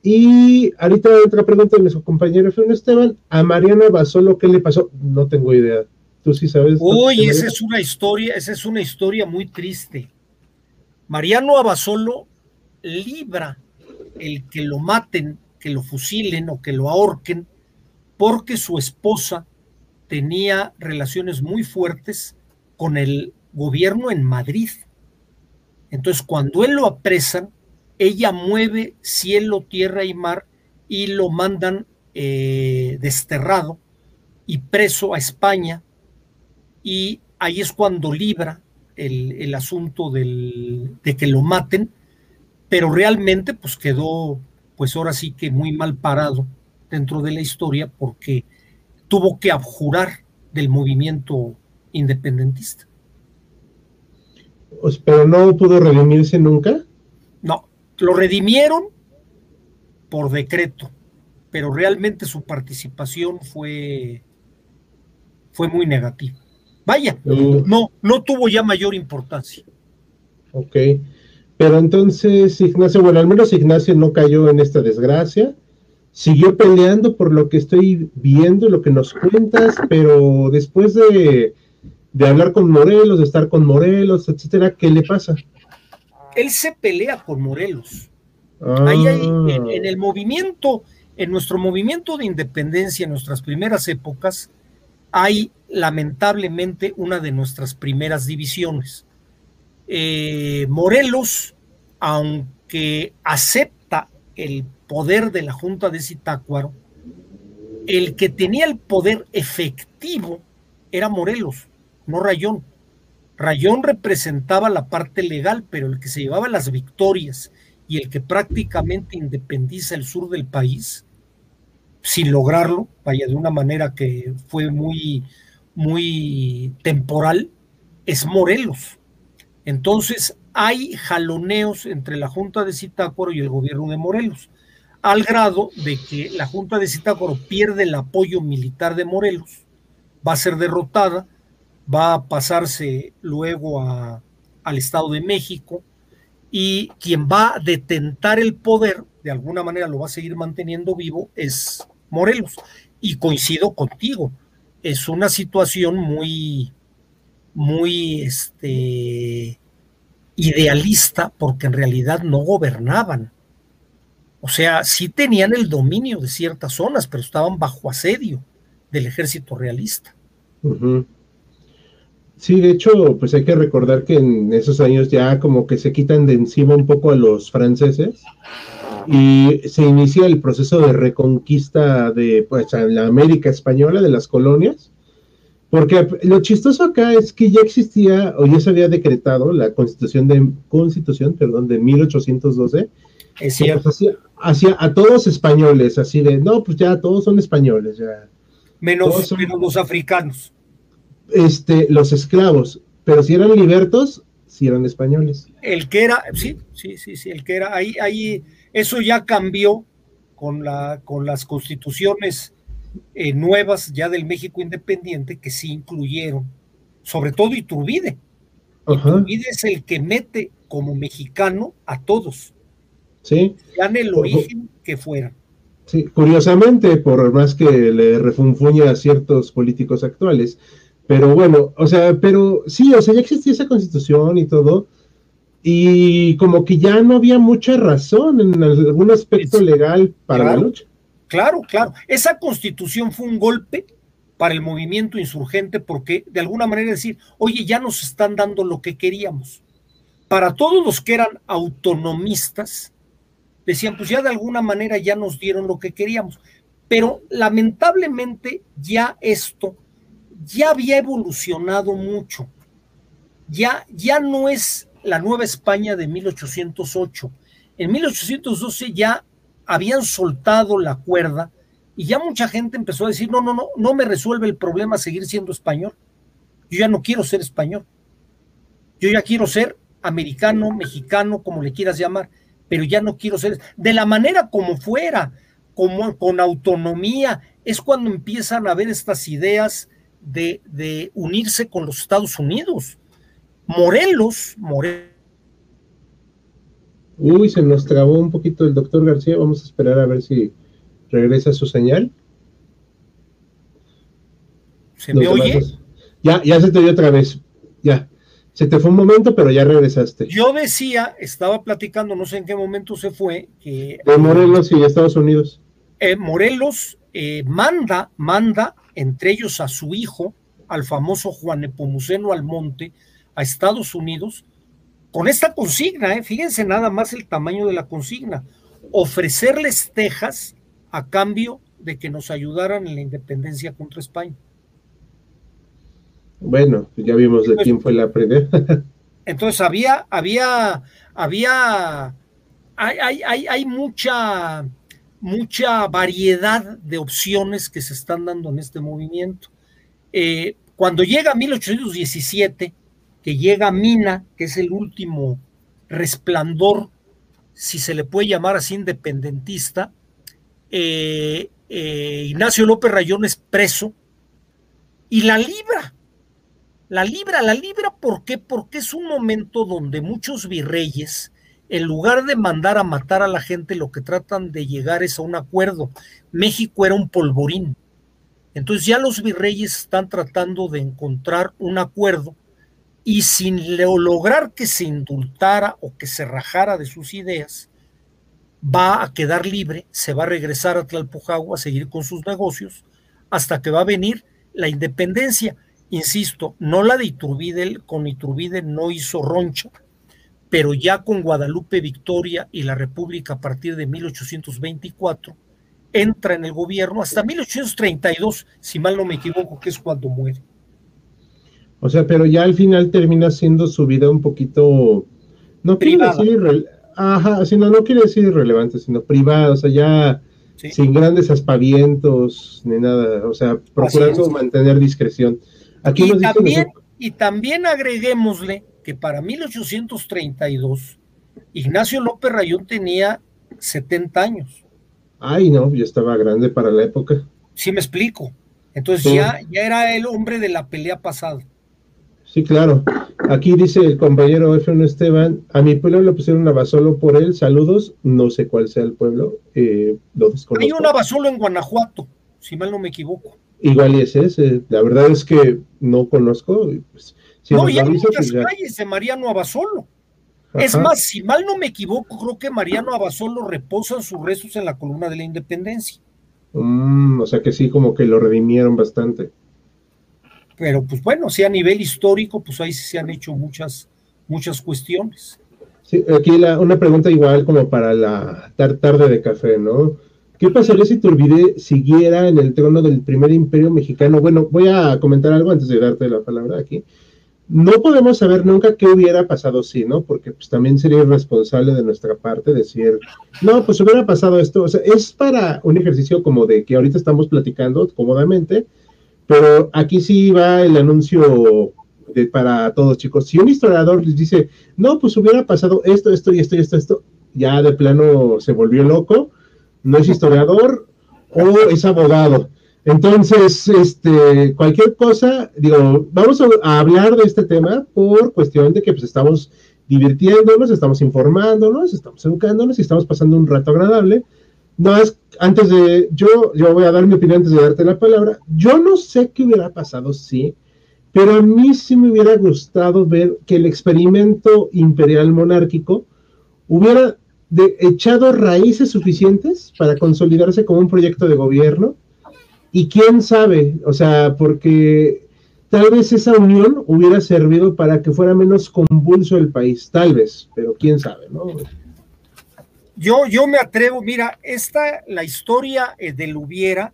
Y ahorita otra pregunta de nuestro compañero Fernando Esteban, a Mariano Abasolo, ¿qué le pasó? No tengo idea, tú sí sabes. Uy, esa es una historia, esa es una historia muy triste. Mariano Abasolo libra el que lo maten, que lo fusilen o que lo ahorquen, porque su esposa tenía relaciones muy fuertes con el gobierno en Madrid. Entonces, cuando él lo apresan, ella mueve cielo, tierra y mar, y lo mandan eh, desterrado y preso a España, y ahí es cuando libra el, el asunto del, de que lo maten, pero realmente pues quedó, pues ahora sí que muy mal parado dentro de la historia, porque tuvo que abjurar del movimiento independentista. ¿Pero no pudo redimirse nunca? No, lo redimieron por decreto, pero realmente su participación fue, fue muy negativa. Vaya, uh. no, no tuvo ya mayor importancia. Ok, pero entonces Ignacio, bueno, al menos Ignacio no cayó en esta desgracia, siguió peleando por lo que estoy viendo, lo que nos cuentas, pero después de, de hablar con Morelos, de estar con Morelos, etcétera, ¿qué le pasa? Él se pelea con Morelos. Ah. Ahí hay, en, en el movimiento, en nuestro movimiento de independencia, en nuestras primeras épocas, hay lamentablemente una de nuestras primeras divisiones. Eh, Morelos, aunque acepta el poder de la Junta de Zitácuaro, el que tenía el poder efectivo era Morelos, no Rayón. Rayón representaba la parte legal, pero el que se llevaba las victorias y el que prácticamente independiza el sur del país, sin lograrlo, vaya, de una manera que fue muy, muy temporal, es Morelos. Entonces hay jaloneos entre la Junta de Zitácuaro y el gobierno de Morelos, al grado de que la Junta de Zitácuaro pierde el apoyo militar de Morelos, va a ser derrotada, va a pasarse luego a, al Estado de México, y quien va a detentar el poder, de alguna manera lo va a seguir manteniendo vivo, es Morelos. Y coincido contigo, es una situación muy, muy este, idealista, porque en realidad no gobernaban. O sea, sí tenían el dominio de ciertas zonas, pero estaban bajo asedio del ejército realista. Uh-huh. Sí, de hecho, pues hay que recordar que en esos años ya como que se quitan de encima un poco a los franceses y se inicia el proceso de reconquista de pues, la América española, de las colonias, porque lo chistoso acá es que ya existía o ya se había decretado la Constitución de, Constitución, perdón, de mil ochocientos doce. Es cierto. Hacia, hacia a todos españoles, así de, no, pues ya todos son españoles, ya. Menos, son, menos los africanos. Este, los esclavos, pero si eran libertos, si eran españoles. El que era, sí, sí, sí, sí, el que era, ahí, ahí, eso ya cambió con la, con las constituciones eh, nuevas ya del México independiente, que sí incluyeron, sobre todo Iturbide. Ajá. Iturbide es el que mete como mexicano a todos. Sí. Sean el origen que fuera. Sí, curiosamente, por más que le refunfuña a ciertos políticos actuales. Pero bueno, o sea, pero sí, o sea, ya existía esa constitución y todo, y como que ya no había mucha razón en algún aspecto sí, legal para claro, la lucha. Claro, claro. Esa constitución fue un golpe para el movimiento insurgente porque de alguna manera decir, oye, ya nos están dando lo que queríamos. Para todos los que eran autonomistas, decían, pues ya de alguna manera ya nos dieron lo que queríamos. Pero lamentablemente ya esto... ya había evolucionado mucho, ya, ya no es la Nueva España de mil ochocientos ocho, en mil ochocientos doce ya habían soltado la cuerda y ya mucha gente empezó a decir, no, no, no, no me resuelve el problema seguir siendo español, yo ya no quiero ser español, yo ya quiero ser americano, mexicano, como le quieras llamar, pero ya no quiero ser, de la manera como fuera, como, con autonomía, es cuando empiezan a ver estas ideas De, de unirse con los Estados Unidos. Morelos, Morelos. Uy, se nos trabó un poquito el doctor García, vamos a esperar a ver si regresa su señal. ¿Se me oye? Ya, ya se te oyó otra vez, ya. Se te fue un momento, pero ya regresaste. Yo decía, estaba platicando, no sé en qué momento se fue, que... de Morelos y Estados Unidos. Eh, Morelos eh, manda, manda... entre ellos a su hijo, al famoso Juan Nepomuceno Almonte, a Estados Unidos, con esta consigna, ¿eh? Fíjense nada más el tamaño de la consigna, ofrecerles Texas a cambio de que nos ayudaran en la independencia contra España. Bueno, ya vimos de entonces, quién fue la primera. Entonces había, había, había, hay, hay, hay, hay mucha... mucha variedad de opciones que se están dando en este movimiento. Eh, cuando llega mil ochocientos diecisiete, que llega Mina, que es el último resplandor, si se le puede llamar así, independentista, eh, eh, Ignacio López Rayón es preso y la libra, la libra, la libra, ¿por qué? Porque es un momento donde muchos virreyes, en lugar de mandar a matar a la gente, lo que tratan de llegar es a un acuerdo. México era un polvorín. Entonces ya los virreyes están tratando de encontrar un acuerdo y sin lograr que se indultara o que se rajara de sus ideas, va a quedar libre, se va a regresar a Tlalpujahua a seguir con sus negocios hasta que va a venir la independencia. Insisto, no la de Iturbide, con Iturbide no hizo roncha, pero ya con Guadalupe Victoria y la República a partir de mil ochocientos veinticuatro, entra en el gobierno hasta mil ochocientos treinta y dos, si mal no me equivoco, que es cuando muere. O sea, pero ya al final termina siendo su vida un poquito, no quiere decir, ajá, sino no quiere decir irrelevante, sino privada, o sea, ya sí, sin grandes aspavientos ni nada, o sea, procurando mantener discreción. Aquí y, nos también, dicen... y también agreguémosle que para mil ochocientos treinta y dos Ignacio López Rayón tenía setenta años. Ay, no, ya estaba grande para la época. Sí, me explico. Entonces sí, ya, ya era el hombre de la pelea pasada. Sí, claro. Aquí dice el compañero Efraín Esteban, a mi pueblo le pusieron Abasolo por él, saludos, no sé cuál sea el pueblo, eh, lo desconozco. Hay un Abasolo en Guanajuato, si mal no me equivoco. Igual es ese, la verdad es que no conozco. Pues, si no, y hay muchas pues ya... calles de Mariano Abasolo. Ajá. Es más, si mal no me equivoco, creo que Mariano Abasolo reposa sus restos en la columna de la Independencia. Mm, o sea que sí, como que lo redimieron bastante. Pero pues bueno, sí, a nivel histórico, pues ahí se han hecho muchas, muchas cuestiones. Sí, aquí la, una pregunta igual como para la tarde de café, ¿no? ¿Qué pasaría si Iturbide siguiera en el trono del primer imperio mexicano? Bueno, voy a comentar algo antes de darte la palabra aquí. No podemos saber nunca qué hubiera pasado si, sí, ¿no? Porque pues también sería irresponsable de nuestra parte decir, no, pues hubiera pasado esto. O sea, es para un ejercicio como de que ahorita estamos platicando cómodamente, pero aquí sí va el anuncio de, para todos, chicos. Si un historiador les dice, no, pues hubiera pasado esto, esto y esto y esto, esto, ya de plano se volvió loco, no es historiador o es abogado. Entonces, este, cualquier cosa, digo, vamos a, a hablar de este tema por cuestión de que pues estamos divirtiéndonos, estamos informándonos, estamos educándonos y estamos pasando un rato agradable. No es, antes de, yo, yo voy a dar mi opinión antes de darte la palabra. Yo no sé qué hubiera pasado, sí, pero a mí sí me hubiera gustado ver que el experimento imperial monárquico hubiera de, echado raíces suficientes para consolidarse como un proyecto de gobierno. Y quién sabe, o sea, porque tal vez esa unión hubiera servido para que fuera menos convulso el país, tal vez, pero quién sabe, ¿no? Yo, yo me atrevo, mira, esta, la historia del hubiera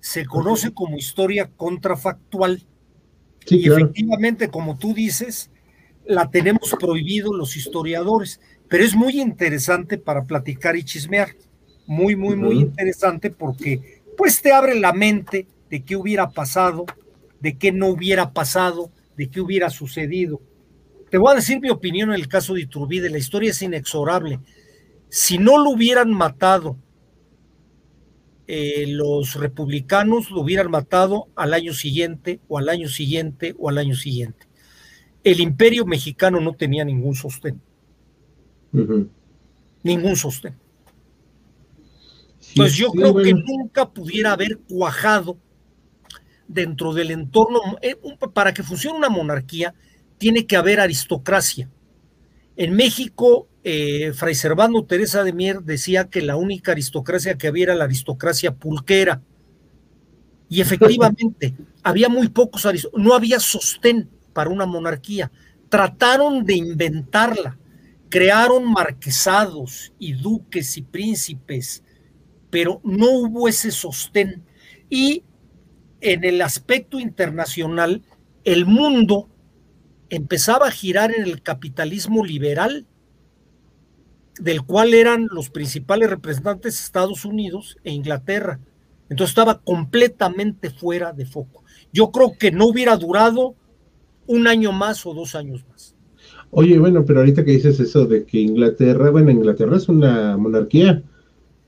se conoce como historia contrafactual. Sí, y claro, efectivamente, como tú dices, la tenemos prohibido los historiadores, pero es muy interesante para platicar y chismear. Muy, muy, muy uh-huh. interesante porque... pues te abre la mente de qué hubiera pasado, de qué no hubiera pasado, de qué hubiera sucedido. Te voy a decir mi opinión en el caso de Iturbide, la historia es inexorable. Si no lo hubieran matado, eh, los republicanos lo hubieran matado al año siguiente, o al año siguiente, o al año siguiente. El imperio mexicano no tenía ningún sostén. Uh-huh. Ningún sostén. Pues yo sí, creo bueno. que nunca pudiera haber cuajado dentro del entorno. Para que funcione una monarquía, tiene que haber aristocracia. En México, eh, Fray Servando Teresa de Mier decía que la única aristocracia que había era la aristocracia pulquera. Y efectivamente, había muy pocos aristócratas, no había sostén para una monarquía. Trataron de inventarla. Crearon marquesados y duques y príncipes, pero no hubo ese sostén. Y en el aspecto internacional, el mundo empezaba a girar en el capitalismo liberal. del cual eran los principales representantes Estados Unidos e Inglaterra. Entonces estaba completamente fuera de foco. Yo creo que no hubiera durado un año más o dos años más. Oye, bueno, pero ahorita que dices eso de que Inglaterra, bueno, Inglaterra es una monarquía.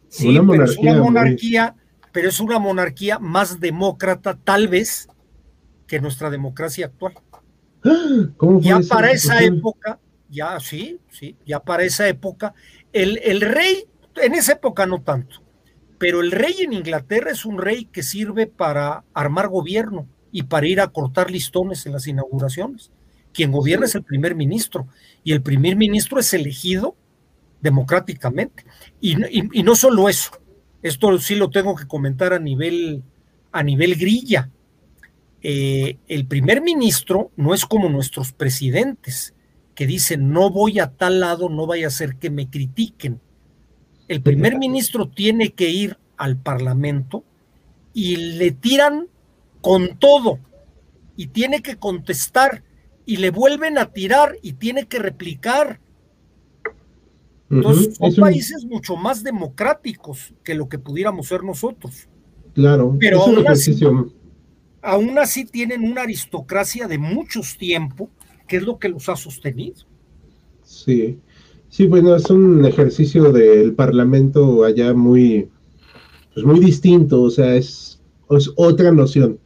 Sí, una monarquía, pero es una monarquía, muy... pero es una monarquía más demócrata, tal vez, que nuestra democracia actual. ¿Cómo fue ya eso? Para esa época, ya sí, sí, ya para esa época, el, el rey, en esa época no tanto, pero el rey en Inglaterra es un rey que sirve para armar gobierno y para ir a cortar listones en las inauguraciones. Quien gobierna es el primer ministro, y el primer ministro es elegido democráticamente. Y, y, y no solo eso, esto sí lo tengo que comentar a nivel, a nivel grilla. Eh, el primer ministro no es como nuestros presidentes, que dicen no voy a tal lado, no vaya a ser que me critiquen. El primer ministro tiene que ir al Parlamento y le tiran con todo, y tiene que contestar, y le vuelven a tirar y tiene que replicar. Entonces, uh-huh. son países un... mucho más democráticos que lo que pudiéramos ser nosotros. Claro, pero aún así, aún así tienen una aristocracia de muchos tiempos, que es lo que los ha sostenido. Sí, sí, bueno, es un ejercicio del Parlamento allá muy, pues muy distinto, o sea, es, es otra noción.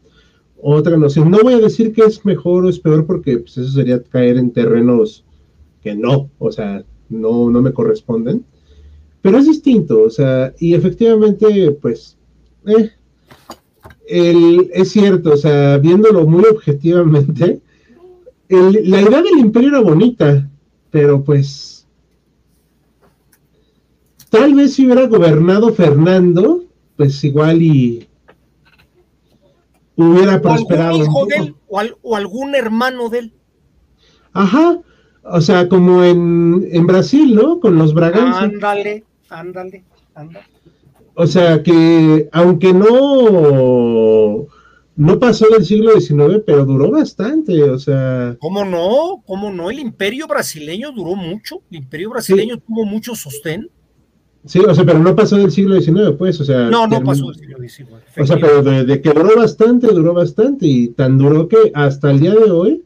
Otra noción, no voy a decir que es mejor o es peor, porque pues, eso sería caer en terrenos que no, o sea, no, no me corresponden, pero es distinto, o sea, y efectivamente, pues, eh, el, es cierto, o sea, viéndolo muy objetivamente, el, la idea del imperio era bonita, pero pues, tal vez si hubiera gobernado Fernando, pues igual y... hubiera prosperado. ¿Algún hijo de él, o, al, o algún hermano de él? Ajá, o sea, como en, en Brasil, ¿no? Con los Braganza. Ándale, ándale, ándale. O sea, que aunque no, no pasó del siglo diecinueve, pero duró bastante, o sea... ¿Cómo no? ¿Cómo no? El imperio brasileño duró mucho, el imperio brasileño sí. tuvo mucho sostén. Sí, o sea, pero no pasó del siglo diecinueve, pues, o sea... No, no term... pasó del siglo diecinueve. O sea, pero de, de que duró bastante, duró bastante, y tan duró que hasta el día de hoy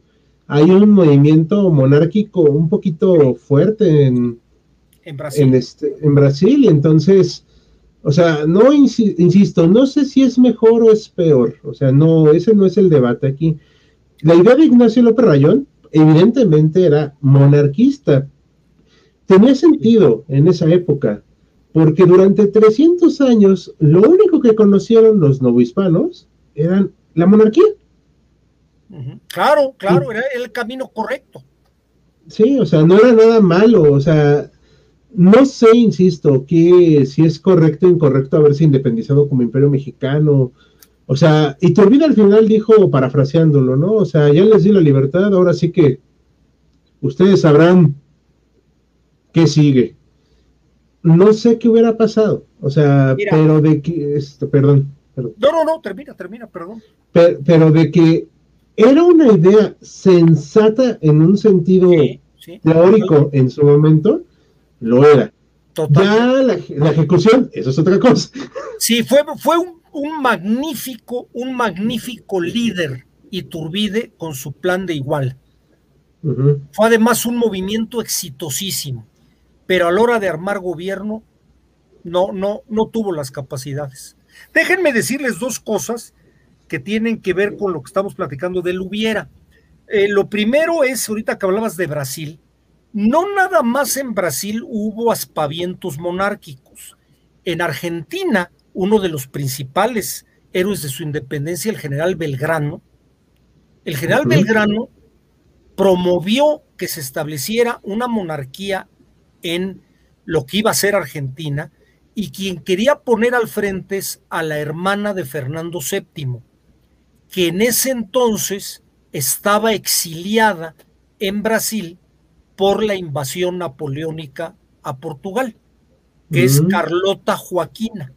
hay un movimiento monárquico un poquito fuerte en... En Brasil. En, este, en Brasil, y entonces, o sea, no, insisto, no sé si es mejor o es peor, o sea, no, ese no es el debate aquí. La idea de Ignacio López Rayón, evidentemente, era monarquista. Tenía sentido en esa época, porque durante trescientos años lo único que conocieron los novohispanos eran la monarquía. Uh-huh. Claro, claro, y, era el camino correcto. Sí, o sea, no era nada malo, o sea, no sé, insisto, que si es correcto o incorrecto haberse independizado como imperio mexicano, o sea, Iturbide al final dijo, parafraseándolo, ¿no? O sea, ya les di la libertad, ahora sí que ustedes sabrán qué sigue. No sé qué hubiera pasado, o sea, mira, pero de que, esto, perdón, perdón. No, no, no, termina, termina, perdón. Pero, pero de que era una idea sensata en un sentido sí, sí, teórico sí. en su momento, lo era. Total. Ya la, la ejecución, eso es otra cosa. Sí, fue, fue un, un magnífico, un magnífico líder Iturbide con su plan de igual. Uh-huh. Fue además un movimiento exitosísimo, pero a la hora de armar gobierno no, no, no tuvo las capacidades. Déjenme decirles dos cosas que tienen que ver con lo que estamos platicando del hubiera. Eh, lo primero es, ahorita que hablabas de Brasil, no nada más en Brasil hubo aspavientos monárquicos. En Argentina, uno de los principales héroes de su independencia, el general Belgrano, el general uh-huh. Belgrano promovió que se estableciera una monarquía en lo que iba a ser Argentina, y quien quería poner al frente es a la hermana de Fernando séptimo, que en ese entonces estaba exiliada en Brasil por la invasión napoleónica a Portugal, que uh-huh. es Carlota Joaquina.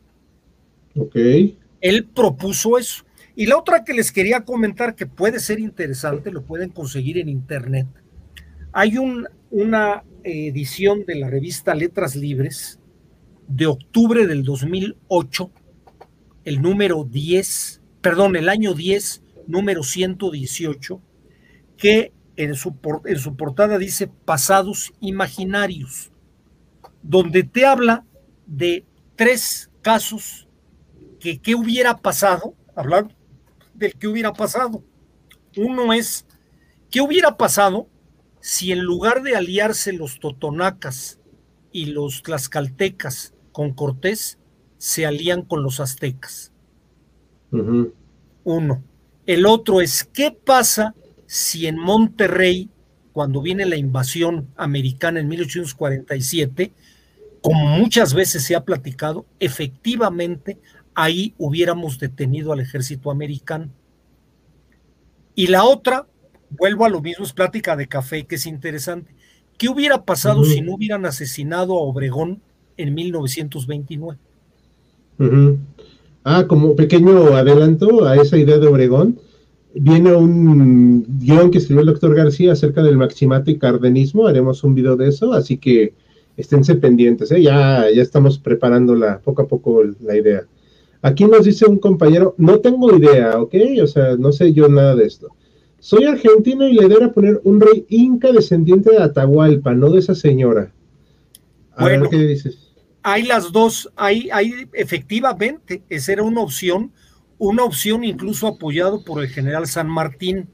Okay. Él propuso eso. Y la otra que les quería comentar, que puede ser interesante, lo pueden conseguir en internet. Hay un una edición de la revista Letras Libres de octubre del dos mil ocho, el número diez, perdón, el año diez, número ciento dieciocho, que en su, en su portada dice Pasados Imaginarios, donde te habla de tres casos que qué hubiera pasado, hablar del qué hubiera pasado. Uno es, ¿qué hubiera pasado si en lugar de aliarse los totonacas y los tlaxcaltecas con Cortés, se alían con los aztecas? Uh-huh. Uno. El otro es, ¿qué pasa si en Monterrey, cuando viene la invasión americana en mil ochocientos cuarenta y siete, como muchas veces se ha platicado, efectivamente ahí hubiéramos detenido al ejército americano? Y la otra, vuelvo a lo mismo, es plática de café, que es interesante. ¿Qué hubiera pasado uh-huh. si no hubieran asesinado a Obregón en mil novecientos veintinueve? Uh-huh. Ah, como pequeño adelanto a esa idea de Obregón, viene un guión que escribió el doctor García acerca del maximato y cardenismo, haremos un video de eso, así que esténse pendientes, ¿eh? ya, ya estamos preparándola poco a poco la idea. Aquí nos dice un compañero, no tengo idea, ¿ok? O sea, no sé yo nada de esto. Soy argentino y la idea era poner un rey inca descendiente de Atahualpa, no de esa señora. A bueno, ver, ¿qué dices? Hay las dos, hay, hay, efectivamente, esa era una opción, una opción incluso apoyado por el general San Martín,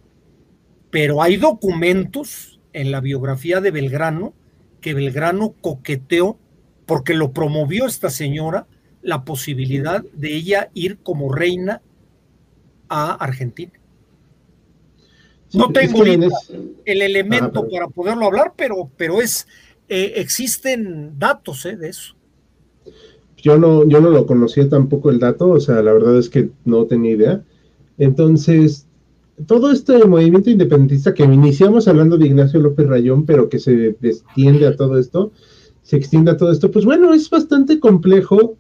pero hay documentos en la biografía de Belgrano, que Belgrano coqueteó, porque lo promovió esta señora, la posibilidad de ella ir como reina a Argentina. No tengo el elemento ah, para poderlo hablar, pero, pero es eh, existen datos eh, de eso. Yo no, yo no lo conocía tampoco el dato, o sea, la verdad es que no tenía idea. Entonces, todo este movimiento independentista que iniciamos hablando de Ignacio López Rayón, pero que se extiende a todo esto, se extiende a todo esto, pues bueno, es bastante complejo.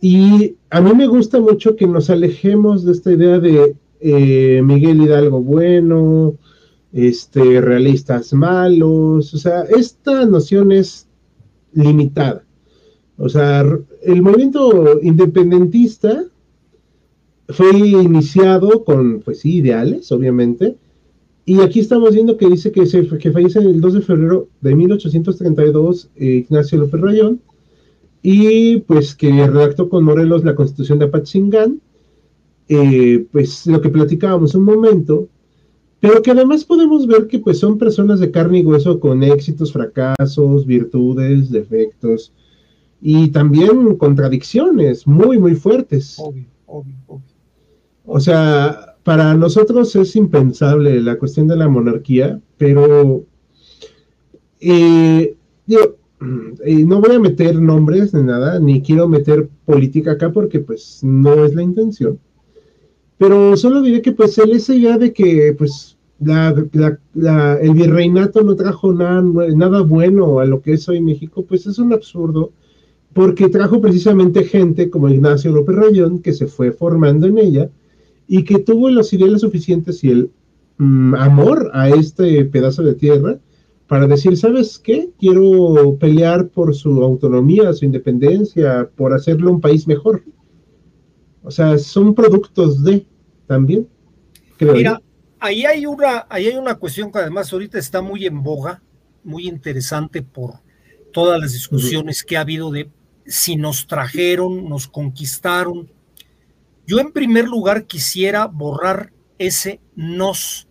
Y a mí me gusta mucho que nos alejemos de esta idea de eh, Miguel Hidalgo bueno, este, realistas malos, o sea, esta noción es limitada. O sea, el movimiento independentista fue iniciado con, pues sí, ideales, obviamente, y aquí estamos viendo que dice que, se, que fallece el dos de febrero de mil ochocientos treinta y dos eh, Ignacio López Rayón, y pues que redactó con Morelos la Constitución de Apatzingán, eh, pues lo que platicábamos un momento, pero que además podemos ver que pues son personas de carne y hueso con éxitos, fracasos, virtudes, defectos, y también contradicciones muy, muy fuertes. Obvio, obvio, obvio. O sea, para nosotros es impensable la cuestión de la monarquía, pero... Eh, digo, Eh, no voy a meter nombres ni nada, ni quiero meter política acá porque pues no es la intención, pero solo diré que pues él esa idea de que pues la, la, la, el virreinato no trajo nada, nada bueno a lo que es hoy México, pues es un absurdo, porque trajo precisamente gente como Ignacio López Rayón que se fue formando en ella y que tuvo los ideales suficientes y el mm, amor a este pedazo de tierra para decir, ¿sabes qué? Quiero pelear por su autonomía, su independencia, por hacerlo un país mejor. O sea, son productos de, también, creo. Mira, ahí hay una, ahí hay una cuestión que además ahorita está muy en boga, muy interesante por todas las discusiones sí. que ha habido de si nos trajeron, nos conquistaron. Yo en primer lugar quisiera borrar ese nos.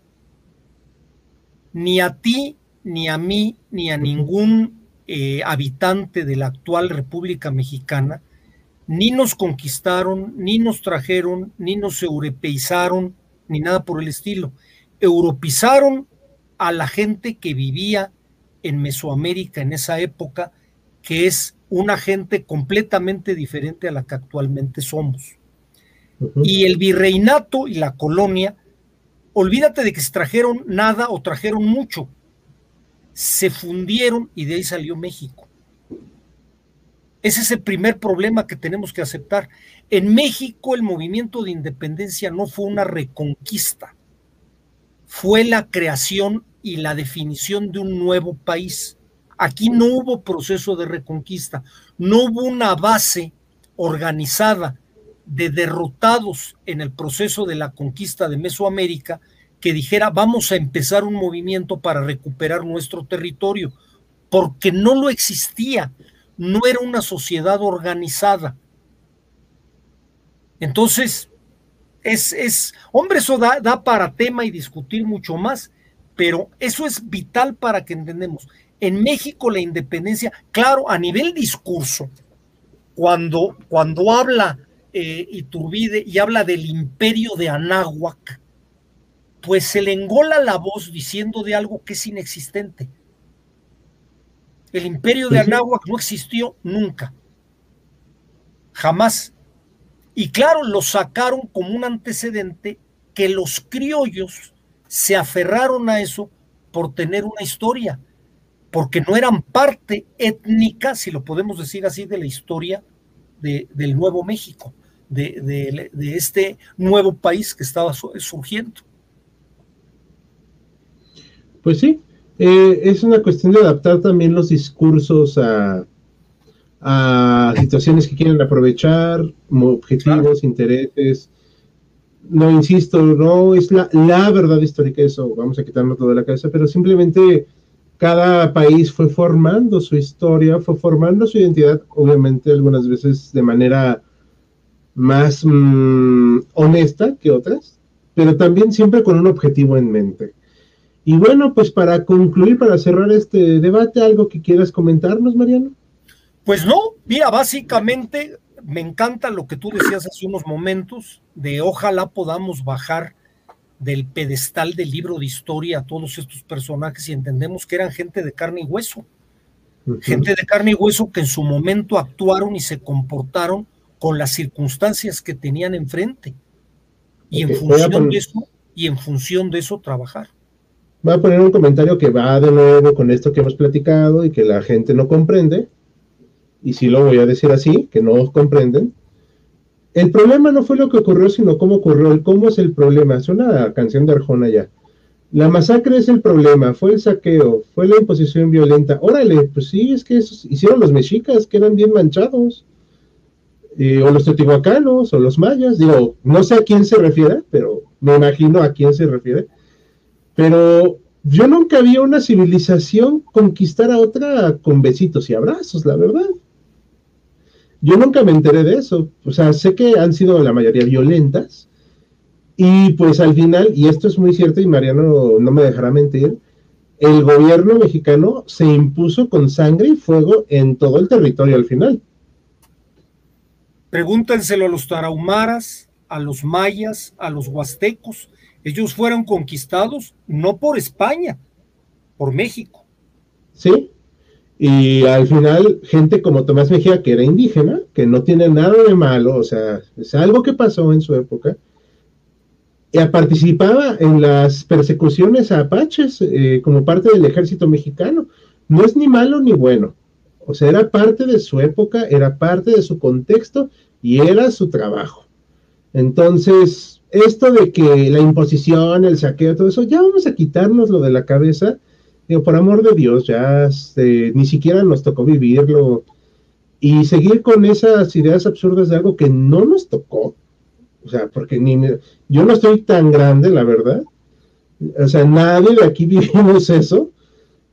Ni a ti, ni a mí, ni a ningún eh, habitante de la actual República Mexicana, ni nos conquistaron, ni nos trajeron, ni nos europeizaron, ni nada por el estilo. Europeizaron a la gente que vivía en Mesoamérica en esa época, que es una gente completamente diferente a la que actualmente somos. Uh-huh. Y el virreinato y la colonia, olvídate de que se trajeron nada o trajeron mucho, se fundieron y de ahí salió México. Ese es el primer problema que tenemos que aceptar. En México el movimiento de independencia no fue una reconquista, fue la creación y la definición de un nuevo país. Aquí no hubo proceso de reconquista, no hubo una base organizada de derrotados en el proceso de la conquista de Mesoamérica que dijera vamos a empezar un movimiento para recuperar nuestro territorio, porque no lo existía, no era una sociedad organizada. Entonces, es, es hombre, eso da, da para tema y discutir mucho más, pero eso es vital para que entendamos. En México la independencia, claro, a nivel discurso, cuando, cuando habla eh, Iturbide y habla del imperio de Anáhuac, pues se le engola la voz diciendo de algo que es inexistente. El imperio de Anáhuac no existió nunca, jamás. Y claro, lo sacaron como un antecedente que los criollos se aferraron a eso por tener una historia, porque no eran parte étnica, si lo podemos decir así, de la historia de, del Nuevo México, de, de, de este nuevo país que estaba surgiendo. Pues sí, eh, es una cuestión de adaptar también los discursos a, a situaciones que quieren aprovechar, objetivos, claro, intereses. No, insisto, no es la, la verdad histórica, eso vamos a quitarnos todo de la cabeza, pero simplemente... Cada país fue formando su historia, fue formando su identidad, obviamente algunas veces de manera más mmm, honesta que otras, pero también siempre con un objetivo en mente. Y bueno, pues para concluir, para cerrar este debate, ¿algo que quieras comentarnos, Mariano? Pues no, mira, básicamente me encanta lo que tú decías hace unos momentos, de ojalá podamos bajar del pedestal del libro de historia a todos estos personajes y entendemos que eran gente de carne y hueso, uh-huh. gente de carne y hueso que en su momento actuaron y se comportaron con las circunstancias que tenían enfrente y, okay, en, función poner... de eso, y en función de eso trabajar. Voy a poner un comentario que va de nuevo con esto que hemos platicado y que la gente no comprende, y si lo voy a decir así, que no comprenden. El problema no fue lo que ocurrió, sino cómo ocurrió. El cómo es el problema. Es una canción de Arjona ya. La masacre es el problema, fue el saqueo, fue la imposición violenta. Órale, pues sí, es que eso hicieron los mexicas, que eran bien manchados. Eh, o los teotihuacanos, o los mayas. Digo, no sé a quién se refiere, pero me imagino a quién se refiere. Pero yo nunca vi una civilización conquistar a otra con besitos y abrazos, la verdad. Yo nunca me enteré de eso, o sea, sé que han sido la mayoría violentas, y pues al final, y esto es muy cierto y Mariano no me dejará mentir, el gobierno mexicano se impuso con sangre y fuego en todo el territorio al final. Pregúntenselo a los tarahumaras, a los mayas, a los huastecos, ellos fueron conquistados no por España, por México. Sí. Y al final, gente como Tomás Mejía, que era indígena, que no tiene nada de malo, o sea, es algo que pasó en su época, eh, participaba en las persecuciones a apaches eh, como parte del ejército mexicano. No es ni malo ni bueno, o sea, era parte de su época, era parte de su contexto y era su trabajo. Entonces, esto de que la imposición, el saqueo, todo eso, ya vamos a quitárnoslo de la cabeza. Digo, por amor de Dios, ya eh, ni siquiera nos tocó vivirlo y seguir con esas ideas absurdas de algo que no nos tocó, o sea, porque ni me, yo no estoy tan grande, la verdad, o sea, nadie de aquí vivimos eso.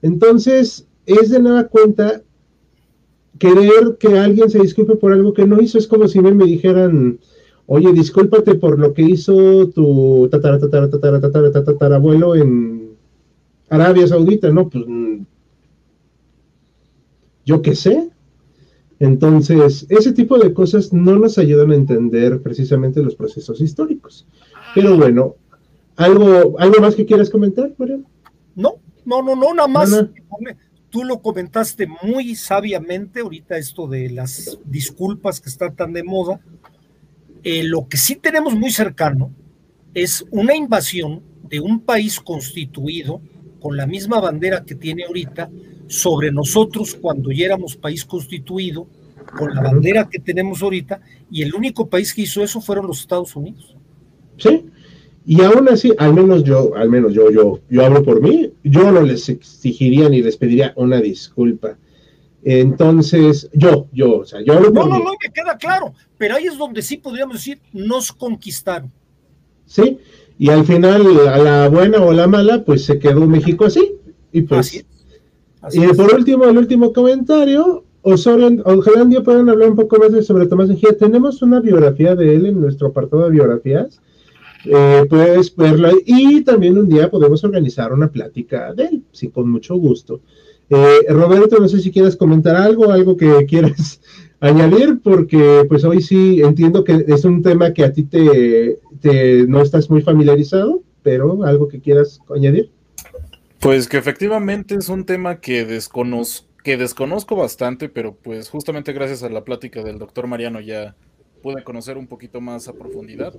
Entonces, es de nada cuenta querer que alguien se disculpe por algo que no hizo. Es como si me dijeran, oye, discúlpate por lo que hizo tu tatara, tatara, tatara, tatara, tatara, tatarabuelo en Arabia Saudita, ¿no? Pues yo qué sé. Entonces, ese tipo de cosas no nos ayudan a entender precisamente los procesos históricos. Pero bueno, ¿algo, algo más que quieras comentar, Mariano? No, no, no, no, nada más. Ana. Tú lo comentaste muy sabiamente ahorita, esto de las disculpas que está tan de moda. Eh, lo que sí tenemos muy cercano es una invasión de un país constituido con la misma bandera que tiene ahorita, sobre nosotros cuando ya éramos país constituido, con la bandera que tenemos ahorita, y el único país que hizo eso fueron los Estados Unidos. Sí, Y aún así, al menos yo, al menos yo, yo, yo hablo por mí, yo no les exigiría ni les pediría una disculpa. Entonces, yo, yo, o sea, yo hablo por mí. No, no, no, me queda claro, pero ahí es donde sí podríamos decir, nos conquistaron. Sí, y al final, a la buena o la mala, pues se quedó México así, y pues... Así es. Así es. Y por último, el último comentario... Osorio, ojalá un día puedan hablar un poco más de sobre Tomás de Mejía. Tenemos una biografía de él en nuestro apartado de biografías, eh, puedes verla, y también un día podemos organizar una plática de él, sí, con mucho gusto. eh, Roberto, no sé si quieres comentar algo, algo que quieras añadir, porque pues hoy sí entiendo que es un tema que a ti te, te no estás muy familiarizado, pero algo que quieras añadir. Pues que efectivamente es un tema que desconozco que desconozco bastante, pero pues justamente gracias a la plática del doctor Mariano ya pude conocer un poquito más a profundidad,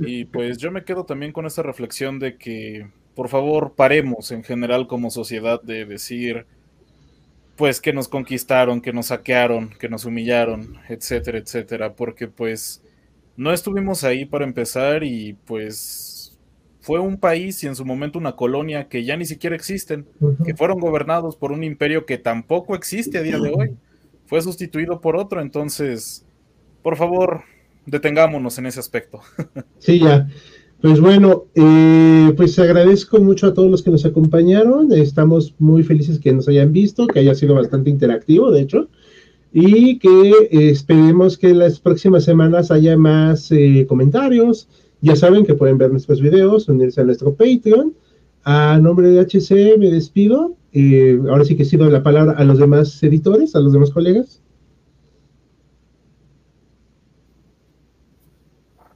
y pues yo me quedo también con esta reflexión de que por favor paremos en general como sociedad de decir pues que nos conquistaron, que nos saquearon, que nos humillaron, etcétera, etcétera, porque pues no estuvimos ahí para empezar, y pues fue un país y en su momento una colonia que ya ni siquiera existen, que fueron gobernados por un imperio que tampoco existe a día de hoy, fue sustituido por otro. Entonces, por favor, detengámonos en ese aspecto. Sí, ya. Pues bueno, eh, pues agradezco mucho a todos los que nos acompañaron, estamos muy felices que nos hayan visto, que haya sido bastante interactivo, de hecho, y que eh, esperemos que las próximas semanas haya más eh, comentarios. Ya saben que pueden ver nuestros videos, unirse a nuestro Patreon. A nombre de H C me despido. Eh, ahora sí que cedo la palabra a los demás editores, a los demás colegas.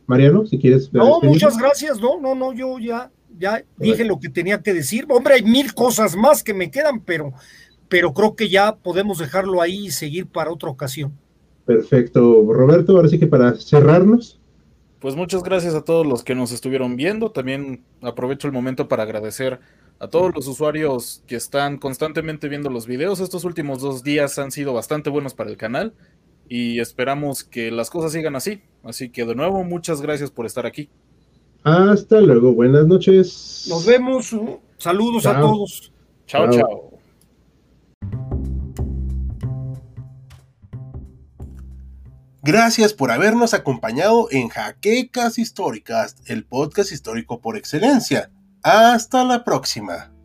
Mariano, si quieres... No, muchas gracias. No, no, no, yo ya, ya dije lo que tenía que decir. Hombre, hay mil cosas más que me quedan, pero, pero creo que ya podemos dejarlo ahí y seguir para otra ocasión. Perfecto, Roberto. Ahora sí que para cerrarnos... Pues muchas gracias a todos los que nos estuvieron viendo, también aprovecho el momento para agradecer a todos los usuarios que están constantemente viendo los videos. Estos últimos dos días han sido bastante buenos para el canal y esperamos que las cosas sigan así, así que de nuevo muchas gracias por estar aquí. Hasta luego, buenas noches. Nos vemos, saludos a todos. Chao, chao. Gracias por habernos acompañado en Jaquecas Históricas, el podcast histórico por excelencia. Hasta la próxima.